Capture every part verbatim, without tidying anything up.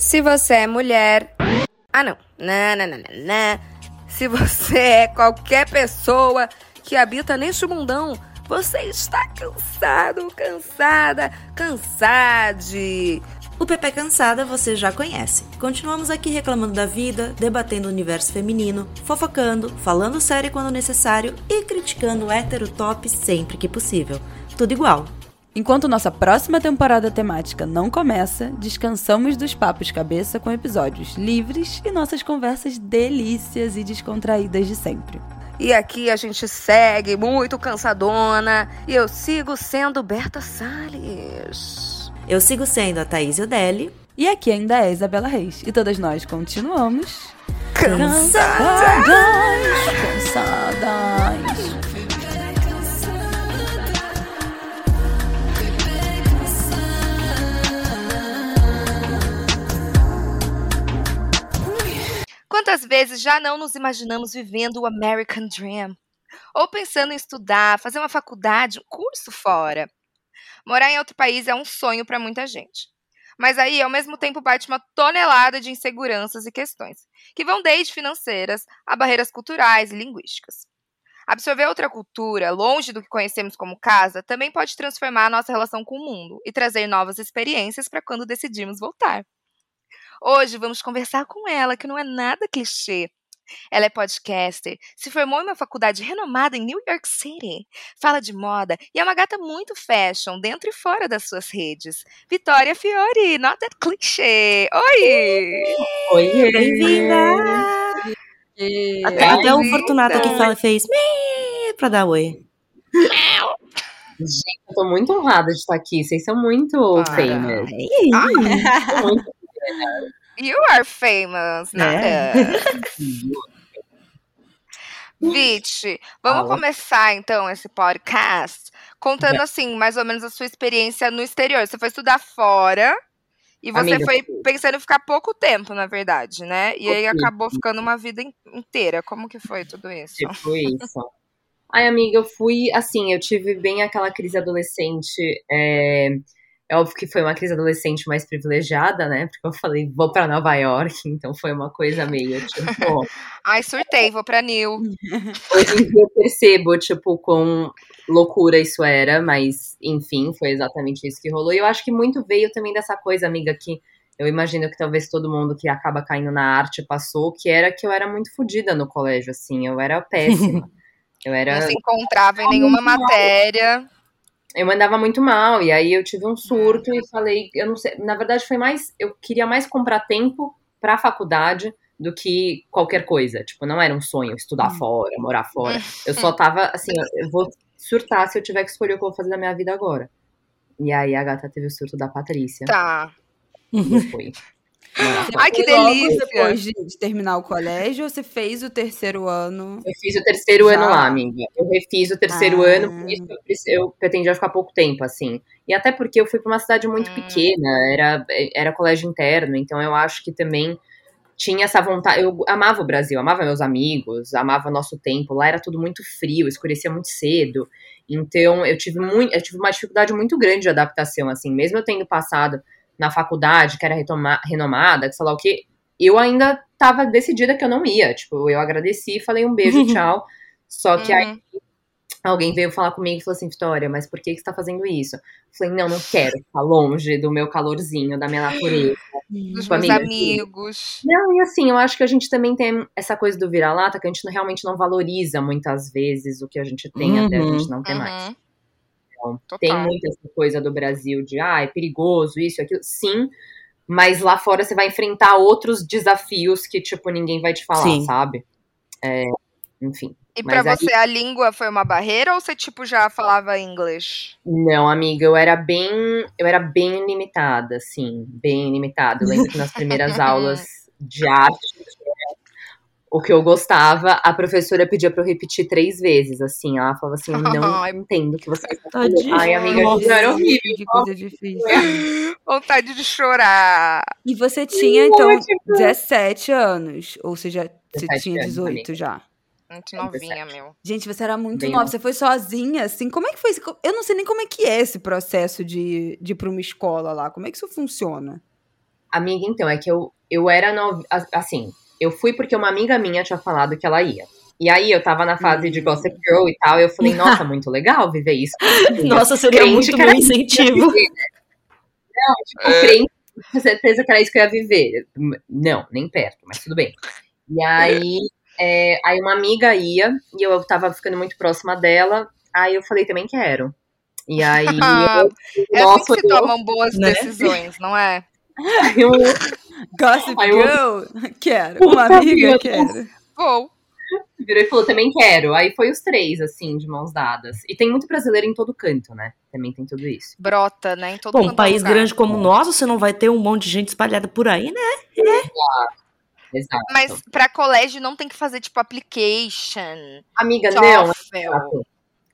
Se você é mulher... Ah, não. Não, não, não, não, não. Se você é qualquer pessoa que habita neste mundão, você está cansado, cansada, cansade. O Pepe Cansada você já conhece. Continuamos aqui reclamando da vida, debatendo o universo feminino, fofocando, falando sério quando necessário e criticando o hétero top sempre que possível. Tudo igual. Enquanto nossa próxima temporada temática não começa, descansamos dos papos cabeça com episódios livres e nossas conversas delícias e descontraídas de sempre. E aqui a gente segue muito cansadona e eu sigo sendo Berta Salles. Eu sigo sendo a Thaís Odelli. E aqui ainda é a Isabela Reis. E todas nós continuamos... Cansadas! Cansadas! Quantas vezes já não nos imaginamos vivendo o American Dream? Ou pensando em estudar, fazer uma faculdade, um curso fora. Morar em outro país é um sonho para muita gente. Mas aí, ao mesmo tempo, bate uma tonelada de inseguranças e questões, que vão desde financeiras a barreiras culturais e linguísticas. Absorver outra cultura, longe do que conhecemos como casa, também pode transformar a nossa relação com o mundo e trazer novas experiências para quando decidimos voltar. Hoje vamos conversar com ela, que não é nada clichê. Ela é podcaster, se formou em uma faculdade renomada em New York City, fala de moda e é uma gata muito fashion, dentro e fora das suas redes. Vitória Fiore, Not That Cliche. Oi! Oi! Bem-vinda! Oi. Até, até o Fortunato que fez para dar oi. Gente, eu tô muito honrada de estar aqui. Vocês são muito famous. Ah. Muito You are famous, né? Vit, vamos Olá. começar então esse podcast contando é. assim, mais ou menos a sua experiência no exterior. Você foi estudar fora e você Amiga, foi pensando em ficar pouco tempo, na verdade, né? E aí acabou ficando uma vida inteira. Como que foi tudo isso? Tipo isso. Ai, amiga, eu fui, assim, eu tive bem aquela crise adolescente, é... É óbvio que foi uma crise adolescente mais privilegiada, né? Porque eu falei, vou pra Nova York, então foi uma coisa meio, tipo... Ai, surtei, vou pra New. Hoje em dia eu percebo, tipo, quão loucura isso era, mas, enfim, foi exatamente isso que rolou. E eu acho que muito veio também dessa coisa, amiga, que eu imagino que talvez todo mundo que acaba caindo na arte passou, que era que eu era muito fodida no colégio, assim, eu era péssima. Eu era... Não se encontrava em nenhuma matéria... Eu andava muito mal, e aí eu tive um surto e falei, eu não sei, na verdade foi mais, eu queria mais comprar tempo pra faculdade do que qualquer coisa, tipo, não era um sonho estudar fora, morar fora, eu só tava assim, eu vou surtar se eu tiver que escolher o que eu vou fazer da minha vida agora. E aí a gata teve o surto da Patrícia. Tá. E foi. Ai, que delícia! Depois de, de terminar o colégio, você fez o terceiro ano? Eu fiz o terceiro já. ano lá, amiga. Eu refiz o terceiro ah. ano, por isso eu, eu pretendia ficar pouco tempo, assim. E até porque eu fui pra uma cidade muito hum. pequena, era, era colégio interno, então eu acho que também tinha essa vontade. Eu amava o Brasil, amava meus amigos, amava nosso tempo. Lá era tudo muito frio, escurecia muito cedo. Então eu tive, muito, eu tive uma dificuldade muito grande de adaptação, assim. Mesmo eu tendo passado... na faculdade, que era retoma- renomada, que sei lá o quê, eu ainda tava decidida que eu não ia, tipo, eu agradeci, falei um beijo, tchau, só que uhum. aí alguém veio falar comigo e falou assim, Vitória, mas por que que você tá fazendo isso? Eu falei, não, não quero ficar longe do meu calorzinho, da minha natureza. Dos meus amiga, amigos. Assim. Não, e assim, eu acho que a gente também tem essa coisa do vira-lata, que a gente realmente não valoriza muitas vezes o que a gente tem, uhum. até a gente não ter uhum. mais. Total. Tem muita coisa do Brasil de, ah, é perigoso, isso, aquilo, sim, mas lá fora você vai enfrentar outros desafios que, tipo, ninguém vai te falar, sim. sabe? É, enfim. E pra aí... você, a língua foi uma barreira ou você, tipo, já falava inglês? Não, amiga, eu era bem, eu era bem limitada, assim, bem limitada. Eu lembro que nas primeiras aulas de arte... O que eu gostava, a professora pedia pra eu repetir três vezes, assim. Ela falava assim, não entendo o que você está fazendo. Ai, amiga, isso era horrível. Que coisa difícil. Vontade de chorar. E você tinha, então, dezessete anos. Ou seja, você tinha dezoito já. Muito novinha, meu. Gente, você era muito nova. Você foi sozinha, assim. Como é que foi? Eu não sei nem como é que é esse processo de, de ir pra uma escola lá. Como é que isso funciona? Amiga, então, é que eu, eu era... No... Assim, eu fui porque uma amiga minha tinha falado que ela ia. E aí, eu tava na fase uhum. de Gossip Girl e tal, e eu falei, nossa, muito legal viver isso. Nossa, seria crente muito bom incentivo. Viver, né? Não, tipo, é. crente, com certeza que era isso que eu ia viver. Não, nem perto, mas tudo bem. E aí, é. É, aí uma amiga ia, e eu tava ficando muito próxima dela, aí eu falei, também quero. E aí... eu, é nossa, assim que se tomam eu, boas né? decisões, não é? Eu, Gossip Girl, eu, quero. Uma amiga, quero. Vou. Virou e falou, também quero. Aí foi os três, assim, de mãos dadas. E tem muito brasileiro em todo canto, né? Também tem tudo isso. Brota, né? Em todo Bom, um país lugar. grande como o nosso, você não vai ter um monte de gente espalhada por aí, né? É. Exato. Exato. Mas pra colégio não tem que fazer, tipo, application. Amiga, TOEFL. Não.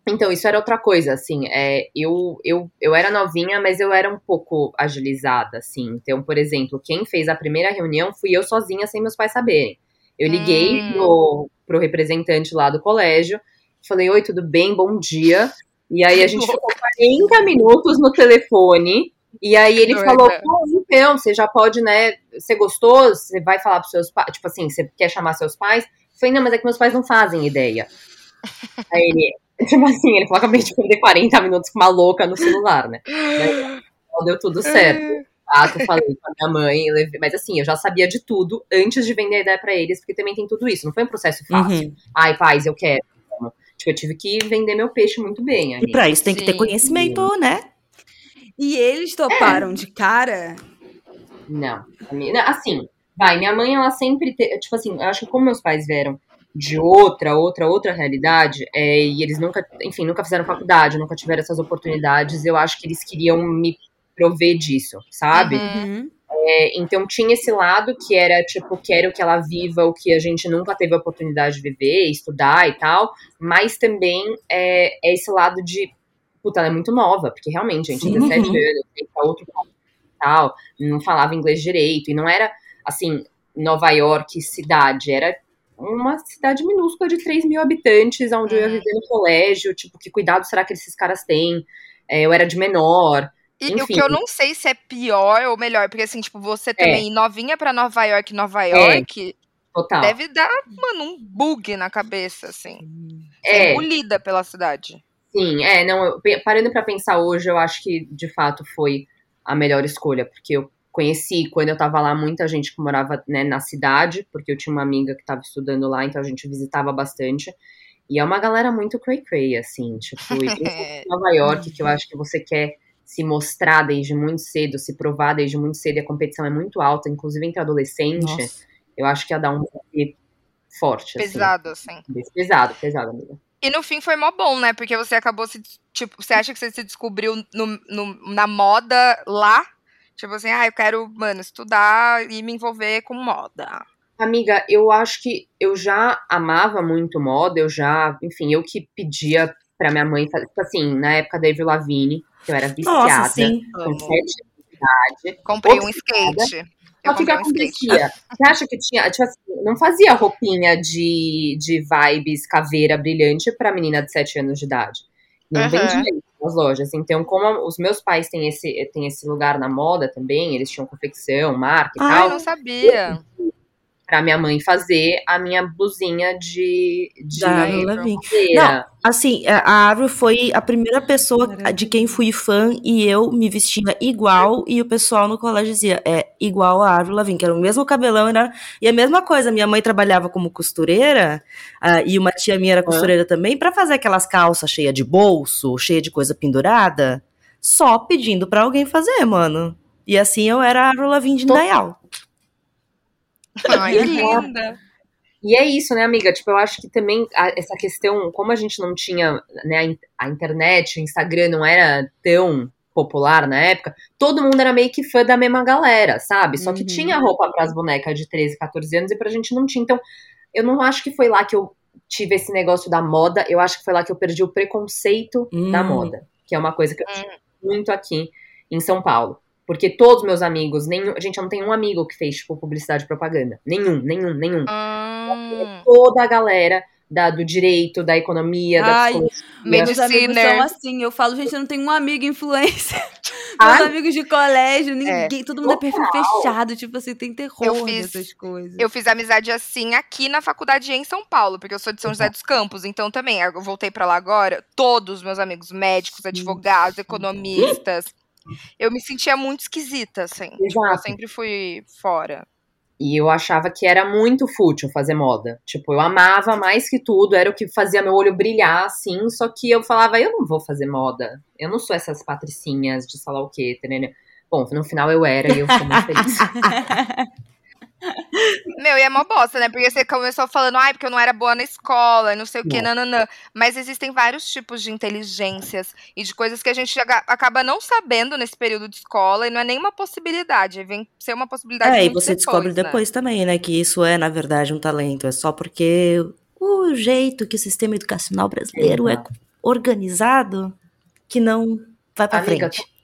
Então, isso era outra coisa, assim. É, eu, eu, eu era novinha, mas eu era um pouco agilizada, assim. Então, por exemplo, quem fez a primeira reunião fui eu sozinha, sem meus pais saberem. Eu liguei hum. pro, pro representante lá do colégio, falei, oi, tudo bem, bom dia. E aí a gente ficou quarenta minutos no telefone, e aí ele Doida. falou, oh, então, você já pode, né, você gostou, você vai falar pros seus pais, tipo assim, você quer chamar seus pais? Eu falei, não, mas é que meus pais não fazem ideia. Aí ele, tipo assim, ele falou, acabei de perder quarenta minutos com uma louca no celular, né. Daí, deu tudo certo. Ah, eu falei com a minha mãe, levei... mas assim, eu já sabia de tudo antes de vender a ideia pra eles, porque também tem tudo isso, não foi um processo fácil. Uhum. Ai, pais, eu quero. Então, tipo, eu tive que vender meu peixe muito bem. Ali. E pra isso tem Sim. que ter conhecimento, Sim. né? E eles toparam é. de cara? Não, assim, vai, minha mãe, ela sempre, te... tipo assim, eu acho que como meus pais vieram de outra, outra, outra realidade, é, e eles nunca, enfim, nunca fizeram faculdade, nunca tiveram essas oportunidades, eu acho que eles queriam me prover disso, sabe? Uhum. É, então tinha esse lado que era tipo, quero que ela viva o que a gente nunca teve a oportunidade de viver, estudar e tal, mas também é, é esse lado de, puta, ela é muito nova, porque realmente, gente, dezessete uhum. anos, outro tal, não falava inglês direito, e não era, assim, Nova York cidade, era uma cidade minúscula de três mil habitantes, onde uhum. eu ia viver no colégio, tipo, que cuidado será que esses caras têm? É, eu era de menor... E Enfim. o que eu não sei se é pior ou melhor, porque assim, tipo, você também é. novinha pra Nova York, Nova York, é. Total. deve dar, mano, um bug na cabeça, assim. É. Engolida pela cidade. Sim, é, não, eu, parando pra pensar hoje, eu acho que, de fato, foi a melhor escolha, porque eu conheci, quando eu tava lá, muita gente que morava, né, na cidade, porque eu tinha uma amiga que tava estudando lá, então a gente visitava bastante. E é uma galera muito cray-cray, assim, tipo, e Nova York, que eu acho que você quer se mostrar desde muito cedo, se provar desde muito cedo, e a competição é muito alta, inclusive entre adolescente. Nossa. Eu acho que ia dar um forte. Pesado, assim. assim. Pesado, pesado, amiga. E no fim foi mó bom, né? Porque você acabou se, tipo, você acha que você se descobriu no, no, na moda lá? Tipo assim, ah, eu quero, mano, estudar e me envolver com moda. Amiga, eu acho que eu já amava muito moda, eu já, enfim, eu que pedia pra minha mãe, assim, na época da Avril Lavigne, que eu era viciada. Nossa, sim. Com sete anos de idade. Comprei um skate. Só que o que acontecia? Você acha que tinha, tipo assim, não fazia roupinha de, de vibes, caveira brilhante pra menina de sete anos de idade. Não uhum. vendia nas lojas. Então, como os meus pais têm esse, têm esse lugar na moda também, eles tinham confecção, marca e ah, tal. Ah, eu não sabia. Eu, pra minha mãe fazer a minha blusinha de... de não, assim, a Avril foi a primeira pessoa de quem fui fã e eu me vestia igual, e o pessoal no colégio dizia, é igual a Avril Lavigne, que era o mesmo cabelão, era, e a mesma coisa, minha mãe trabalhava como costureira, uh, e uma tia minha era costureira uhum. também, pra fazer aquelas calças cheias de bolso, cheia de coisa pendurada, só pedindo pra alguém fazer, mano. E assim eu era a Avril Lavigne de Dayal. Ai, linda. E é isso, né, amiga? Tipo, eu acho que também a, essa questão, como a gente não tinha, né, a, in, a internet, o Instagram não era tão popular na época, todo mundo era meio que fã da mesma galera, sabe? Só que uhum. tinha roupa pras bonecas de treze, catorze anos e pra gente não tinha. Então, eu não acho que foi lá que eu tive esse negócio da moda, eu acho que foi lá que eu perdi o preconceito uhum. da moda, que é uma coisa que eu tive uhum. muito aqui em São Paulo. Porque todos meus amigos, nenhum, gente, eu não tenho um amigo que fez, tipo, publicidade e propaganda. Nenhum, nenhum, nenhum. Hum. Toda a galera Da, do direito, da economia, ai, da psicologia. Meus amigos são assim, eu falo, gente, eu não tenho um amigo influencer. Meus amigos de colégio, ninguém, é, todo mundo total. É perfil fechado, tipo assim, tem terror fiz, dessas coisas. Eu fiz amizade assim aqui na faculdade em São Paulo, porque eu sou de São José dos Campos, então também, eu voltei pra lá agora, todos os meus amigos, médicos, advogados, economistas, eu me sentia muito esquisita, assim. Exato. Eu sempre fui fora. E eu achava que era muito fútil fazer moda. Tipo, eu amava mais que tudo, era o que fazia meu olho brilhar, assim. Só que eu falava, eu não vou fazer moda. Eu não sou essas patricinhas de sei lá o quê. Né? Bom, no final eu era e eu fico muito feliz. Meu, e é mó bosta, né? Porque você começou falando, ai, porque eu não era boa na escola, não sei o quê, nananã. Mas existem vários tipos de inteligências e de coisas que a gente acaba não sabendo nesse período de escola e não é nenhuma possibilidade, vem ser uma possibilidade. É, e você depois, descobre né? depois também, né? Que isso é, na verdade, um talento. É só porque o jeito que o sistema educacional brasileiro é organizado que não vai pra Amiga, frente.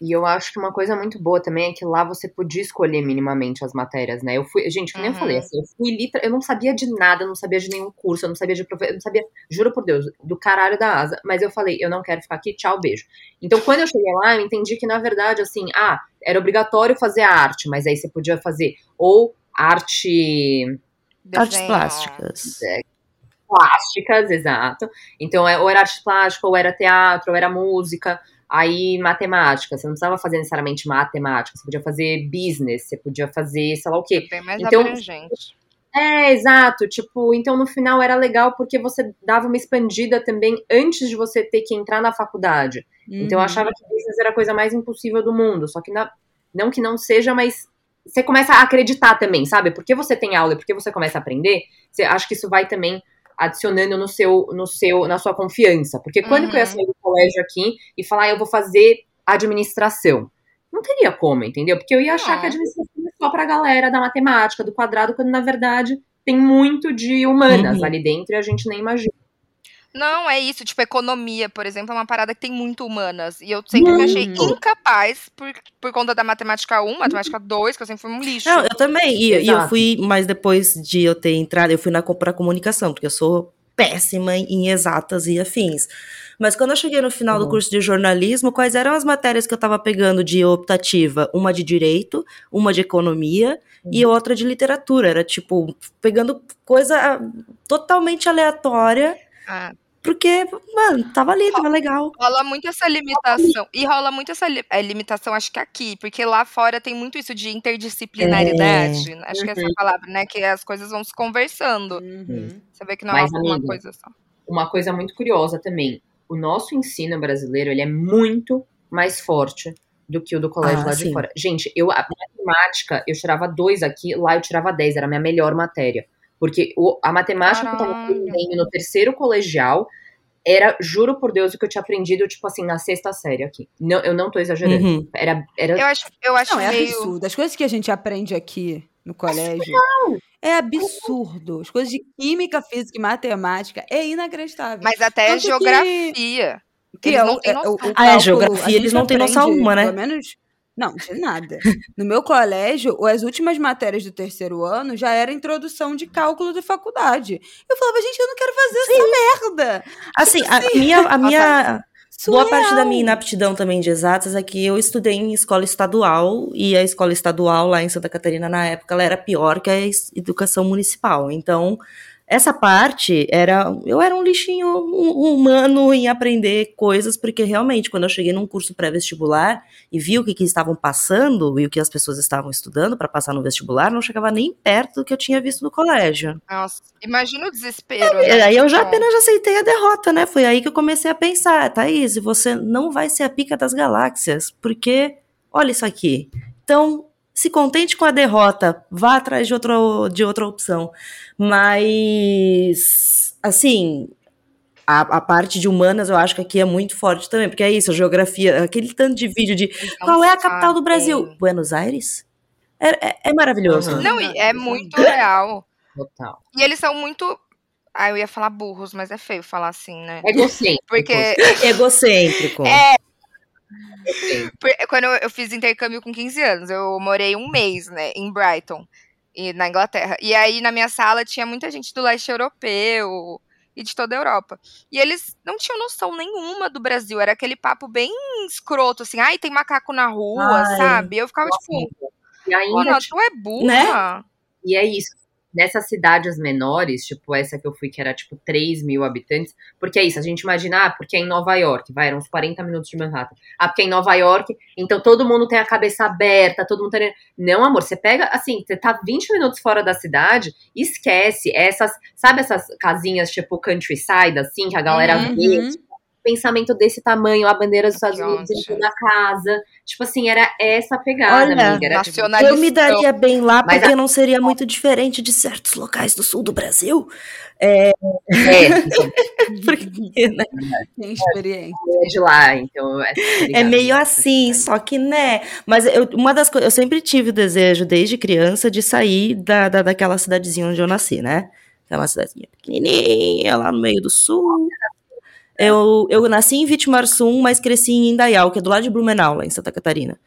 E eu acho que uma coisa muito boa também é que lá você podia escolher minimamente as matérias, né? Eu fui, gente, que nem uhum. eu falei, assim, eu fui literal, eu não sabia de nada, eu não sabia de nenhum curso, eu não sabia de profe... eu não sabia, juro por Deus, do caralho da asa, mas eu falei, eu não quero ficar aqui, tchau, beijo. Então, quando eu cheguei lá, eu entendi que, na verdade, assim, ah, era obrigatório fazer a arte, mas aí você podia fazer ou arte... Artes plásticas. É, plásticas, exato. Então, ou era arte plástica, ou era teatro, ou era música... Aí, matemática, você não precisava fazer necessariamente matemática, você podia fazer business, você podia fazer sei lá o quê. Bem mais então, abrangente. É, exato, tipo, então no final era legal porque você dava uma expandida também antes de você ter que entrar na faculdade. Uhum. Então eu achava que business era a coisa mais impossível do mundo, só que na, não que não seja, mas você começa a acreditar também, sabe? Porque você tem aula e porque você começa a aprender, você acha que isso vai também... adicionando no seu, no seu, na sua confiança. Porque quando uhum. eu ia sair do colégio aqui e falar, ah, eu vou fazer administração, não teria como, entendeu? Porque eu ia achar é. que a administração é só pra galera da matemática, do quadrado, quando na verdade tem muito de humanas uhum. ali dentro e a gente nem imagina. Não, é isso, tipo, economia, por exemplo, é uma parada que tem muito humanas, e eu sempre uhum. me achei incapaz, por, por conta da matemática um, matemática dois, que eu sempre fui um lixo. Não, eu também, e, e eu fui, mas depois de eu ter entrado, eu fui na pra comunicação, porque eu sou péssima em exatas e afins, mas quando eu cheguei no final uhum. do curso de jornalismo, quais eram as matérias que eu tava pegando de optativa? Uma de direito, uma de economia, uhum. e outra de literatura, era tipo, pegando coisa totalmente aleatória, ah. porque, mano, tava ali, tava legal. Rola muito essa limitação. E rola muito essa li- é, limitação, acho que aqui. Porque lá fora tem muito isso de interdisciplinaridade. É. Acho uhum. que é essa palavra, né? Que as coisas vão se conversando. Uhum. Você vê que não Mas, é uma amiga, coisa só. Uma coisa muito curiosa também. O nosso ensino brasileiro, ele é muito mais forte do que o do colégio ah, lá sim. de fora. Gente, eu, a matemática, eu tirava dois aqui. Lá eu tirava dez, era a minha melhor matéria. Porque o, a matemática Caramba. que eu tava aprendendo no terceiro colegial era, juro por Deus, o que eu tinha aprendido, tipo assim, na sexta série aqui. Não, eu não tô exagerando. Uhum. Era, era... Eu acho, eu acho não, meio... é absurdo. As coisas que a gente aprende aqui no colégio não. é absurdo. As coisas de química, física e matemática é inacreditável. Mas até tanto geografia. Que... Eles não têm noção. Ah, é, geografia eles não têm noção uma, né? Pelo menos... Não, de nada. No meu colégio, as últimas matérias do terceiro ano já era introdução de cálculo da faculdade. Eu falava, gente, eu não quero fazer Sim. essa merda. Assim, tipo assim. A minha... A minha... Boa parte da minha inaptidão também de exatas é que eu estudei em escola estadual, e a escola estadual lá em Santa Catarina, na época, ela era pior que a educação municipal. Então, essa parte era... Eu era um lixinho humano em aprender coisas, porque realmente, quando eu cheguei num curso pré-vestibular e vi o que, que estavam passando e o que as pessoas estavam estudando para passar no vestibular, não chegava nem perto do que eu tinha visto no colégio. Nossa, imagina o desespero. É, né? Aí eu já apenas aceitei a derrota, né? Foi aí que eu comecei a pensar, Thaís, você não vai ser a pica das galáxias, porque, olha isso aqui. Então... se contente com a derrota, vá atrás de, outro, de outra opção. Mas, assim, a, a parte de humanas eu acho que aqui é muito forte também, porque é isso, a geografia, aquele tanto de vídeo de então, qual é a capital do Brasil? Tem. Buenos Aires? É, é, é maravilhoso. Uhum. Não, é muito real. Total. E eles são muito... Ah, eu ia falar burros, mas é feio falar assim, né? Egocêntrico. Porque... Egocêntrico. É. Quando eu fiz intercâmbio com quinze anos, eu morei um mês, né, em Brighton. E na Inglaterra. E aí, na minha sala, tinha muita gente do leste europeu e de toda a Europa. E eles não tinham noção nenhuma do Brasil. Era aquele papo bem escroto, assim. Ai, tem macaco na rua, Ai, sabe? Eu ficava, tipo... E ainda, tu é burra. Né? E é isso. Nessas cidades menores, tipo essa que eu fui, que era, tipo, três mil habitantes. Porque é isso, a gente imagina, ah, porque é em Nova York. Vai, eram uns quarenta minutos de Manhattan. Ah, porque é em Nova York, então todo mundo tem a cabeça aberta, todo mundo tem... Não, amor, você pega, assim, você tá vinte minutos fora da cidade, esquece essas... Sabe essas casinhas, tipo, countryside, assim, que a galera uhum. vê? Tipo, pensamento desse tamanho, a bandeira dos Estados Unidos dentro da casa. Tipo assim, era essa pegada, Olha, amiga. Era, tipo, eu me daria bem lá, porque a... não seria muito diferente de certos locais do sul do Brasil. É. é porque, né? Tem experiência. É de lá, então. É, é meio assim, só que, né? Mas eu, uma das coisas, eu sempre tive o desejo, desde criança, de sair da, da, daquela cidadezinha onde eu nasci, né? É uma cidadezinha pequenininha, lá no meio do sul. Eu, eu nasci em Vitimarsum, mas cresci em Indaial, que é do lado de Blumenau, lá em Santa Catarina.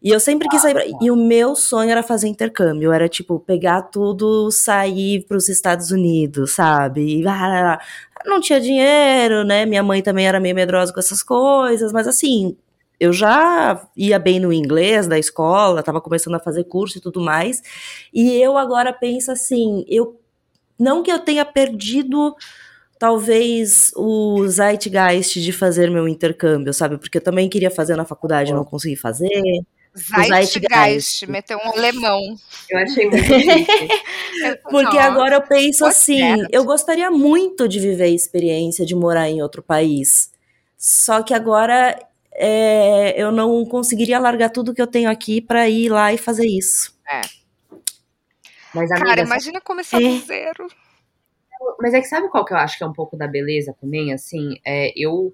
E eu sempre quis sair... Pra... E o meu sonho era fazer intercâmbio. Era, tipo, pegar tudo, sair pros Estados Unidos, sabe? E, ah, não tinha dinheiro, né? Minha mãe também era meio medrosa com essas coisas. Mas, assim, eu já ia bem no inglês da escola, tava começando a fazer curso e tudo mais. E eu agora penso assim... eu não que eu tenha perdido... talvez o zeitgeist de fazer meu intercâmbio, sabe? Porque eu também queria fazer na faculdade, não consegui fazer. Zeitgeist, zeitgeist. Meteu um alemão. Eu achei muito Porque agora eu penso assim, eu gostaria muito de viver a experiência de morar em outro país. Só que agora é, eu não conseguiria largar tudo que eu tenho aqui para ir lá e fazer isso. É. Mas, amiga, cara, imagina começar do é. zero. Mas é que sabe qual que eu acho que é um pouco da beleza também, assim, é, eu,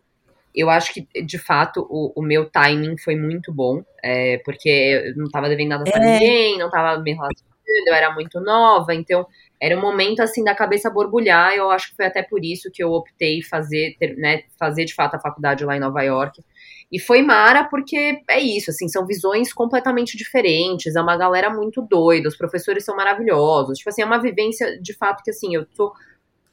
eu acho que, de fato, o, o meu timing foi muito bom, é, porque eu não tava devendo nada pra é. ninguém, não tava me relacionando, eu era muito nova, então era um momento, assim, da cabeça borbulhar, eu acho que foi até por isso que eu optei fazer, ter, né, fazer, de fato, a faculdade lá em Nova York. E foi mara porque é isso, assim, são visões completamente diferentes, é uma galera muito doida, os professores são maravilhosos, tipo assim, é uma vivência, de fato, que, assim, eu tô...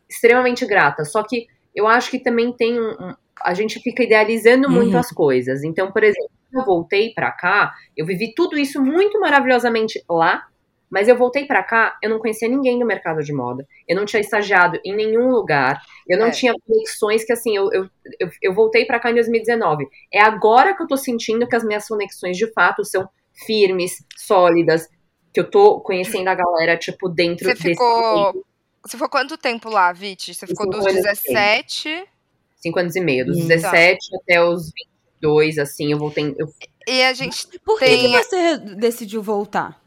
extremamente grata, só que eu acho que também tem um, um a gente fica idealizando muito uhum. as coisas, então, por exemplo, eu voltei pra cá, eu vivi tudo isso muito maravilhosamente lá, mas eu voltei pra cá, eu não conhecia ninguém do mercado de moda, eu não tinha estagiado em nenhum lugar, eu não é. tinha conexões que, assim, eu, eu, eu, eu voltei pra cá em dois mil e dezenove, é agora que eu tô sentindo que as minhas conexões de fato são firmes, sólidas, que eu tô conhecendo a galera, tipo, dentro Você desse... Ficou... Você foi quanto tempo lá, Viti? Você ficou dos dezessete... Cinco anos e meio. Dos então. dezessete até os vinte e dois, assim, eu voltei... Eu... E a gente Por tem... que você decidiu voltar?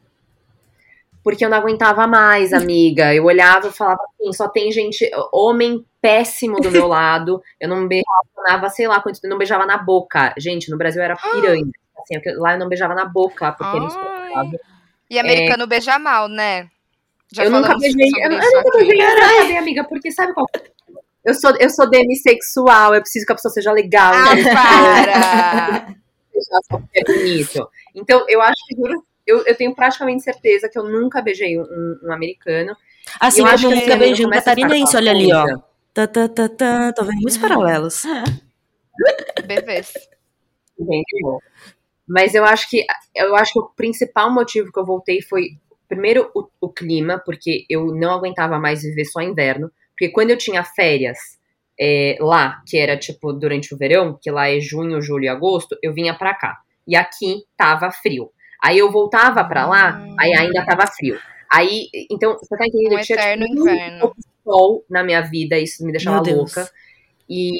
Porque eu não aguentava mais, amiga. Eu olhava e falava assim, só tem gente... Homem péssimo do meu lado. Eu não beijava, sei lá, quanto eu não beijava na boca. Gente, no Brasil era piranha. Ah. Assim, lá eu não beijava na boca, porque eles trocavam. E americano é... beija mal, né? Já eu nunca beijei, eu, eu nunca beijei, sabe, amiga, porque sabe qual? Eu sou, eu sou demissexual, eu preciso que a pessoa seja legal. Ah, né? Para! É bonito. Então, eu acho que, juro, eu, eu tenho praticamente certeza que eu nunca beijei um, um americano. Assim, eu, eu acho nunca que nunca beijei um catarinense, olha ali, ó. Tá, tá, tá, tá, tô vendo muitos paralelos. Bebês. Bem bom. Mas eu acho que, eu acho que o principal motivo que eu voltei foi... Primeiro, o, o clima, porque eu não aguentava mais viver só inverno. Porque quando eu tinha férias é, lá, que era, tipo, durante o verão, que lá é junho, julho e agosto, eu vinha pra cá. E aqui tava frio. Aí eu voltava pra lá, hum. aí ainda tava frio. Aí, então, você tá entendendo? Um eu tinha eterno tipo, inverno. Sol na minha vida, isso me deixava Meu louca. Deus. E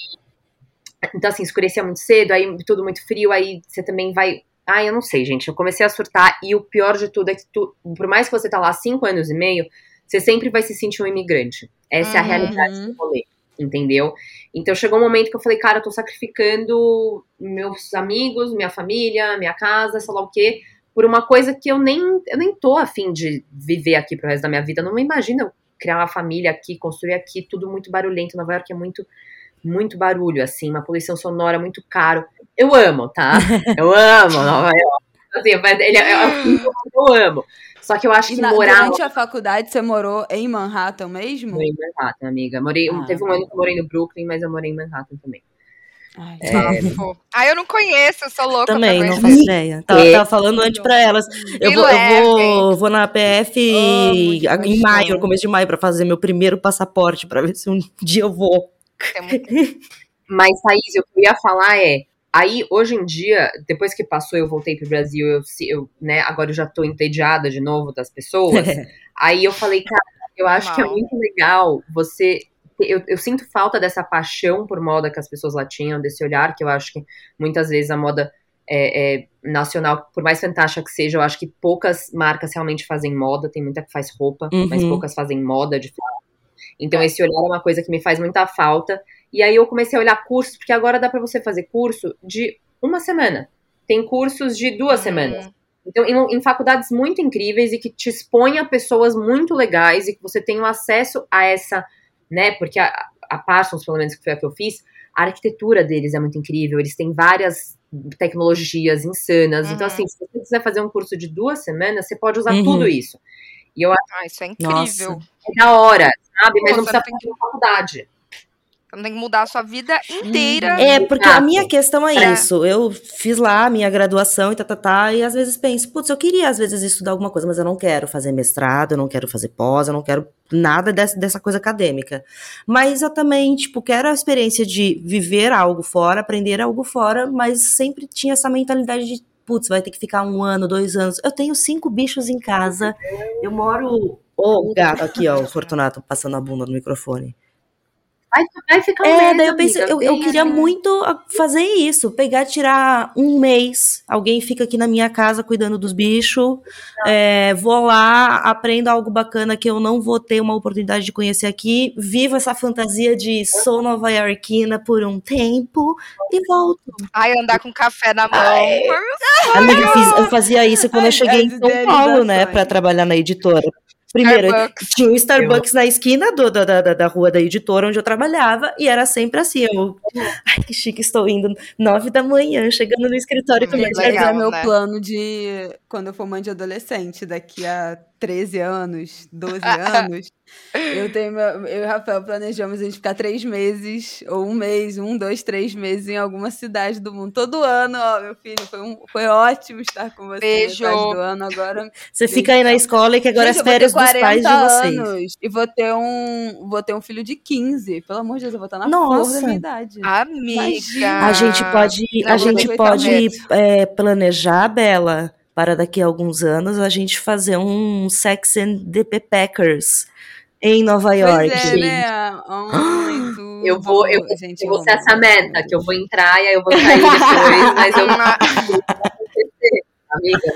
então, assim, escurecia muito cedo, aí tudo muito frio, aí você também vai... Ah, eu não sei, gente, eu comecei a surtar e o pior de tudo é que tu, por mais que você tá lá cinco anos e meio, você sempre vai se sentir um imigrante. Essa uhum. é a realidade do rolê, entendeu? Então chegou um momento que eu falei, cara, eu tô sacrificando meus amigos, minha família, minha casa, sei lá o quê, por uma coisa que eu nem, eu nem tô afim de viver aqui pro resto da minha vida. Eu não me imagino eu criar uma família aqui, construir aqui, tudo muito barulhento. Nova York é muito... muito barulho, assim, uma poluição sonora, muito caro. Eu amo, tá? Eu amo Nova York. assim, mas ele é, é um filme que eu amo. Só que eu acho que na, morar... Durante a faculdade, você morou em Manhattan mesmo? Em Manhattan, amiga. Morei, ah, teve um ano que eu morei no Brooklyn, mas eu morei em Manhattan também. Ai, é... ah, eu não conheço, eu sou louca. Também, pra não faço ideia. Tava, tava falando antes pra elas. Eu vou, eu vou, vou na P F oh, em maio, no começo de maio, pra fazer meu primeiro passaporte, pra ver se um dia eu vou. É muito... Mas, Thaís, o que eu ia falar é... Aí, hoje em dia, depois que passou, eu voltei pro Brasil, eu, eu, né, agora eu já tô entediada de novo das pessoas. Aí eu falei, cara, eu acho Mal. que é muito legal você... Eu, eu sinto falta dessa paixão por moda que as pessoas lá tinham, desse olhar, que eu acho que muitas vezes a moda é, é, nacional, por mais fantástica que seja, eu acho que poucas marcas realmente fazem moda, tem muita que faz roupa, uhum. mas poucas fazem moda de fato. Então esse olhar é uma coisa que me faz muita falta. E aí eu comecei a olhar cursos, porque agora dá pra você fazer curso de uma semana. Tem cursos de duas uhum. semanas. Então, em, em faculdades muito incríveis e que te expõem a pessoas muito legais e que você tem o acesso a essa, né, porque a, a Parsons, pelo menos que foi a que eu fiz, a arquitetura deles é muito incrível, eles têm várias tecnologias insanas. Uhum. Então, assim, se você quiser fazer um curso de duas semanas, você pode usar uhum. tudo isso. E eu acho ah, isso é incrível. Nossa. É da hora, sabe? Mas nossa, não precisa fazer uma faculdade. Não tem que mudar a sua vida inteira. É, porque a minha questão é, é isso. Eu fiz lá a minha graduação e tá, tá, tá, e às vezes penso, putz, eu queria às vezes estudar alguma coisa, mas eu não quero fazer mestrado, eu não quero fazer pós, eu não quero nada dessa, dessa coisa acadêmica. Mas eu também, tipo, quero a experiência de viver algo fora, aprender algo fora, mas sempre tinha essa mentalidade de, putz, vai ter que ficar um ano, dois anos. Eu tenho cinco bichos em casa, eu moro... Ô, oh, gato, aqui, ó, o Fortunato passando a bunda no microfone. Vai, vai ficar um é, mês, daí eu pensei, eu, eu queria muito fazer isso, pegar, tirar um mês, alguém fica aqui na minha casa cuidando dos bichos, é, vou lá, aprendo algo bacana que eu não vou ter uma oportunidade de conhecer aqui, vivo essa fantasia de sou nova-iorquina por um tempo e volto. Ai, andar com café na mão. Ai. Ai. Amiga, eu, fiz, eu fazia isso quando Ai, eu cheguei em São Paulo, né, pra trabalhar na editora. Primeiro, Starbucks. Tinha um Starbucks eu... na esquina do, da, da, da rua da editora onde eu trabalhava, e era sempre assim, eu, ai, que chique, estou indo nove da manhã, chegando no escritório hum, começando. Mas é meu né? plano de, quando eu for mãe de adolescente, daqui a treze anos, doze anos, eu, tenho, eu e o Rafael planejamos a gente ficar três meses, ou um mês, um, dois, três meses em alguma cidade do mundo. Todo ano, ó, meu filho, foi, um, foi ótimo estar com você. Beijo. Do ano, agora, você beijo. Fica aí na escola e que agora gente, as férias dos pais de vocês. E vou ter, um, vou ter um filho de quinze, pelo amor de Deus, eu vou estar na flor da minha idade. Amiga! Imagina. A gente pode, Não, a gente pode é, planejar, Bela... Para daqui a alguns anos a gente fazer um Sex and the Packers em Nova York. Pois é, né? Oh, eu vou, eu, gente, eu vou ser essa meta, que eu vou entrar e aí eu vou sair depois, mas eu não amiga.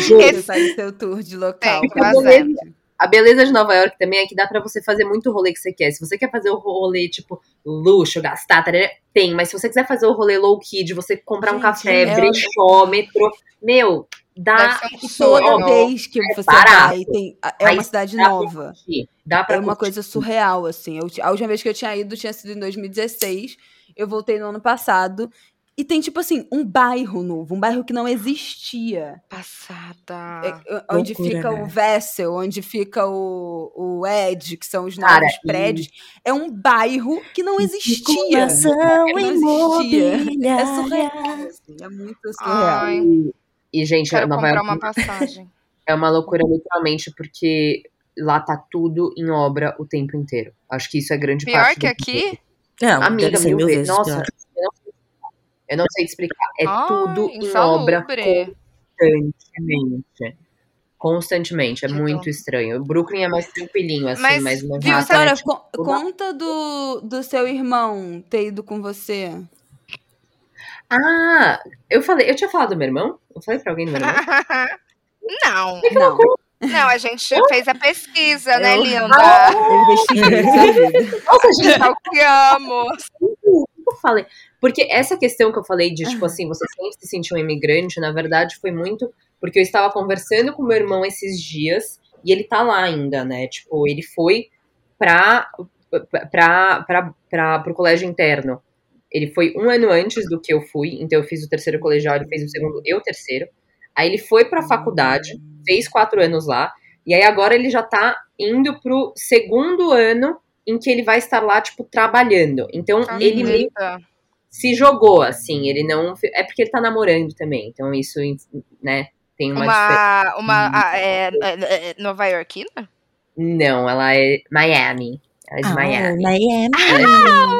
Juro. Esse... Sai do seu tour de local. É, a, beleza, a beleza de Nova York também é que dá pra você fazer muito rolê que você quer. Se você quer fazer o rolê, tipo, luxo, gastar, tem. Mas se você quiser fazer o rolê low-key, de você comprar gente, um café, meu... brechó, metrô, meu... Dá um toda vez que é você barato. Vai, tem, é Aí uma cidade dá nova. Pra dá pra é uma curtir. Coisa surreal, assim. Eu, a última vez que eu tinha ido tinha sido em dois mil e dezesseis, eu voltei no ano passado, e tem, tipo assim, um bairro novo, um bairro que não existia. Passada. É, onde Loucura, fica né? o Vessel, onde fica o, o Ed, que são os Cara, novos prédios. E... É um bairro que não existia. Não existia. É surreal. Assim, é muito surreal. Ai. E, gente, Quero Nova York uma passagem. É uma loucura, literalmente, porque lá tá tudo em obra o tempo inteiro. Acho que isso é grande pior parte. Pior que aqui? É, amiga, mil vezes. vezes nossa, eu não, eu não sei explicar. É Ai, tudo insalubre. Em obra constantemente. Constantemente, é que muito bom. Estranho. O Brooklyn é mais tranquilinho, assim, mas, mas não viu, Sarah, é tipo, con- conta do, do seu irmão ter ido com você. Ah, eu falei, eu tinha falado do meu irmão? Eu falei pra alguém do meu irmão? Não, não. Não, a gente fez a pesquisa, eu... né, linda? Ah, nossa, gente, eu que amo. Eu falei, porque essa questão que eu falei de, tipo assim, você sempre se sentir um imigrante, na verdade foi muito porque eu estava conversando com meu irmão esses dias e ele tá lá ainda, né? Tipo, ele foi pra, pra, pra, pra, pro colégio interno. Ele foi um ano antes do que eu fui, então eu fiz o terceiro colegial, ele fez o segundo, eu o terceiro. Aí ele foi pra faculdade, fez quatro anos lá, e aí agora ele já tá indo pro segundo ano em que ele vai estar lá, tipo, trabalhando. Então, ah, ele meio se jogou, assim, ele não... É porque ele tá namorando também, então isso, né, tem uma... Uma, uma a, é, é, Nova Yorkina? Não, ela é Miami. Ela é de ah, Miami. Miami. Ah!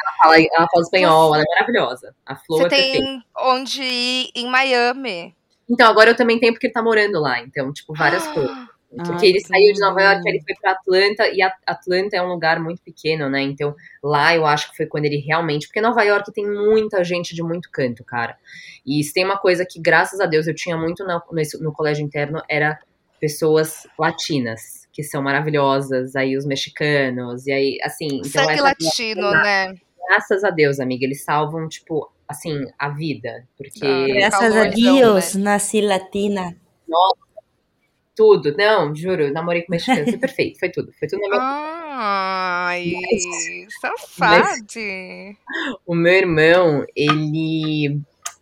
Ela fala, ela fala espanhol, ela é maravilhosa. A Flor Você é tem perfeita. Onde ir em Miami. Então, agora eu também tenho porque ele tá morando lá. Então, tipo, várias ah, coisas. Porque ai, ele saiu de Nova York, ele foi pra Atlanta. E a Atlanta é um lugar muito pequeno, né? Então, lá eu acho que foi quando ele realmente... Porque Nova York tem muita gente de muito canto, cara. E isso tem uma coisa que, graças a Deus, eu tinha muito no, no, no colégio interno. Era pessoas latinas, que são maravilhosas. Aí os mexicanos, e aí, assim... Então, sangue latino, né? Graças a Deus, amiga. Eles salvam, tipo... assim, a vida, porque... Ah, graças a Deus, né? Nasci latina. Nossa, tudo, não, juro, namorei com mexicano, foi perfeito, foi tudo, foi tudo na minha... Ai, mas, safado! Mas, o meu irmão, ele,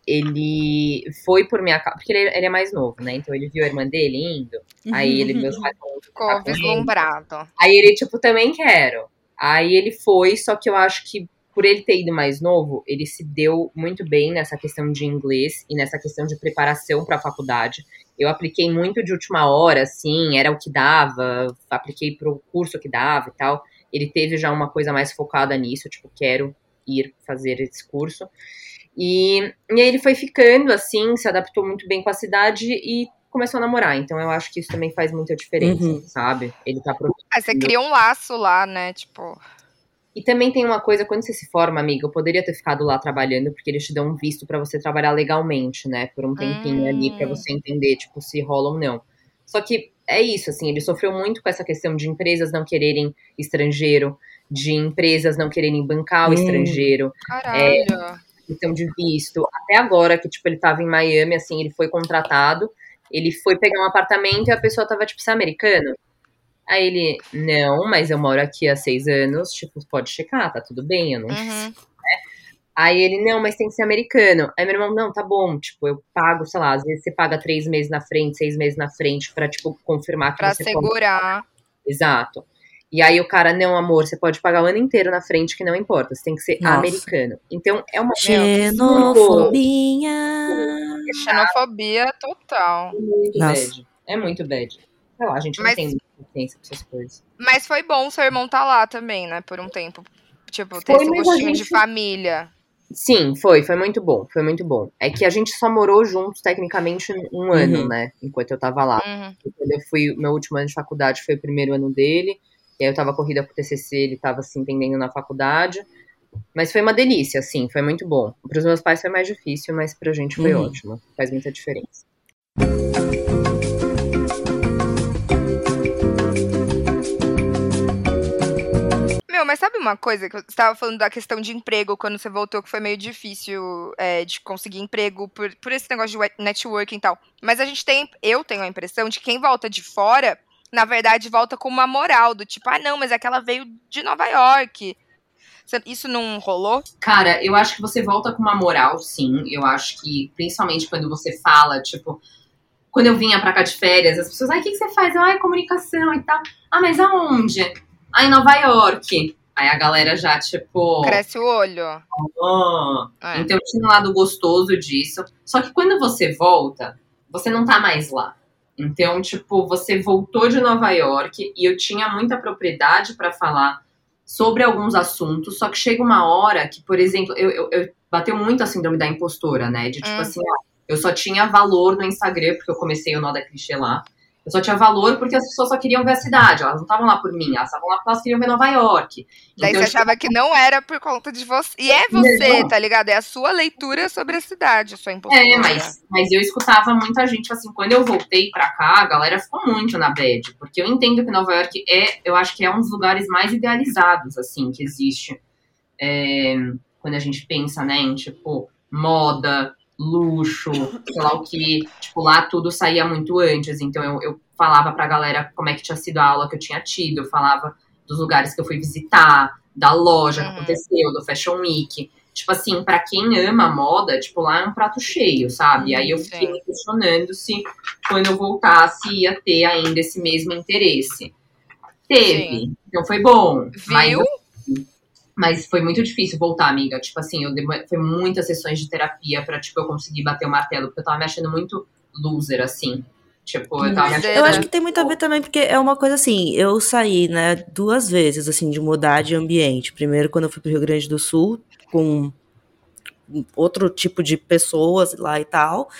ele foi por minha causa, porque ele, ele é mais novo, né, então ele viu a irmã dele indo, uhum. aí ele, meus pais... Ficou deslumbrado. Aí ele, tipo, também quero. Aí ele foi, só que eu acho que por ele ter ido mais novo, ele se deu muito bem nessa questão de inglês e nessa questão de preparação para a faculdade. Eu apliquei muito de última hora, assim, era o que dava, apliquei para o curso que dava e tal. Ele teve já uma coisa mais focada nisso, tipo, quero ir fazer esse curso. E, e aí ele foi ficando, assim, se adaptou muito bem com a cidade e começou a namorar. Então eu acho que isso também faz muita diferença, uhum. sabe? Ele tá aproveitando. Ah, você cria um laço lá, né, tipo... E também tem uma coisa, quando você se forma, amiga, eu poderia ter ficado lá trabalhando, porque eles te dão um visto pra você trabalhar legalmente, né, por um tempinho hum. ali, pra você entender, tipo, se rola ou não. Só que é isso, assim, ele sofreu muito com essa questão de empresas não quererem estrangeiro, de empresas não quererem bancar o hum. estrangeiro. Caralho! É, questão de visto. Até agora, que, tipo, ele tava em Miami, assim, ele foi contratado, ele foi pegar um apartamento e a pessoa tava, tipo, você é americano? Aí ele, não, mas eu moro aqui há seis anos, tipo, pode checar, tá tudo bem, eu não uhum. né? Aí ele, não, mas tem que ser americano. Aí meu irmão, não, tá bom, tipo, eu pago, sei lá, às vezes você paga três meses na frente, seis meses na frente, pra, tipo, confirmar que pra você... Pra segurar. Pode... Exato. E aí o cara, não, amor, você pode pagar o ano inteiro na frente, que não importa, você tem que ser Nossa. Americano. Então, é uma... Xenofobia. Xenofobia total. É muito Nossa. bad, é muito bad. Sei lá, a gente não mas... tem... essas coisas. Mas foi bom seu irmão tá lá também, né, por um tempo. Tipo, ter foi, esse gostinho gente... de família. Sim, foi, foi muito bom, foi muito bom. É que a gente só morou juntos, tecnicamente, um uhum. ano, né, enquanto eu tava lá. Uhum. Quando eu fui, meu último ano de faculdade foi o primeiro ano dele, e aí eu tava corrida pro T C C, ele tava se entendendo na faculdade, mas foi uma delícia, assim, foi muito bom. Pros meus pais foi mais difícil, mas pra gente foi uhum. ótimo, faz muita diferença. Mas sabe uma coisa, que você estava falando da questão de emprego, quando você voltou, que foi meio difícil é, de conseguir emprego por, por esse negócio de networking e tal. Mas a gente tem, eu tenho a impressão de que quem volta de fora, na verdade, volta com uma moral, do tipo, ah, não, mas aquela veio de Nova York. Isso não rolou? Cara, eu acho que você volta com uma moral, sim. Eu acho que, principalmente quando você fala, tipo... Quando eu vinha pra cá de férias, as pessoas, ai, o que, que você faz? Ai, comunicação e tal. Ah, mas aonde? Ah, em Nova York. Aí a galera já, tipo... Cresce o olho. Oh. É. Então tinha um lado gostoso disso. Só que quando você volta, você não tá mais lá. Então, tipo, você voltou de Nova York e eu tinha muita propriedade pra falar sobre alguns assuntos. Só que chega uma hora que, por exemplo, eu, eu, eu bateu muito a síndrome da impostora, né? De tipo hum. assim, ó, eu só tinha valor no Instagram, porque eu comecei o Not That Cliche lá. Eu só tinha valor porque as pessoas só queriam ver a cidade. Elas não estavam lá por mim. Elas estavam lá porque elas queriam ver Nova York. Daí então, você tipo... achava que não era por conta de você. E é você, não. tá ligado? É a sua leitura sobre a cidade. A sua impostura. É, mas, mas eu escutava muita gente, assim, quando eu voltei pra cá, a galera ficou muito na bad. Porque eu entendo que Nova York é, eu acho que é um dos lugares mais idealizados, assim, que existe. É, quando a gente pensa, né, em, tipo, moda... luxo, sei lá o que, tipo, lá tudo saía muito antes, então eu, eu falava pra galera como é que tinha sido a aula que eu tinha tido, eu falava dos lugares que eu fui visitar, da loja que aconteceu, do Fashion Week, tipo assim, pra quem ama moda, tipo, lá é um prato cheio, sabe? Aí eu fiquei me questionando se quando eu voltasse ia ter ainda esse mesmo interesse. Teve, sim. Então foi bom. Viu? Mas, mas foi muito difícil voltar, amiga. Tipo assim, eu demor... foi muitas sessões de terapia pra, tipo, eu conseguir bater o martelo, porque eu tava me achando muito loser, assim. Tipo, eu, tava eu acho que tem muito a ver também, porque é uma coisa assim, eu saí, né, duas vezes, assim, de mudar de ambiente. Primeiro, quando eu fui pro Rio Grande do Sul, com outro tipo de pessoas lá e tal,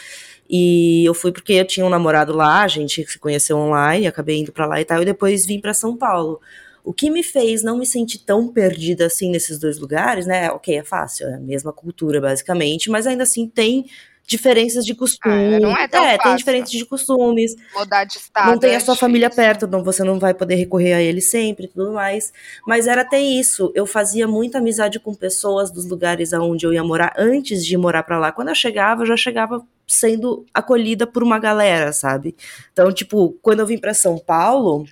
e eu fui porque eu tinha um namorado lá, a gente se conheceu online, acabei indo pra lá e tal, e depois vim pra São Paulo. O que me fez não me sentir tão perdida, assim, nesses dois lugares, né, ok, é fácil, é a mesma cultura, basicamente, mas ainda assim tem... diferenças de costumes. Ah, não é tão é, fácil. Tem diferenças de costumes. Mudar de estado. Não tem a sua é família perto, então você não vai poder recorrer a ele sempre e tudo mais. Mas era até isso. Eu fazia muita amizade com pessoas dos lugares aonde eu ia morar antes de morar pra lá. Quando eu chegava, eu já chegava sendo acolhida por uma galera, sabe? Então, tipo, quando eu vim pra São Paulo,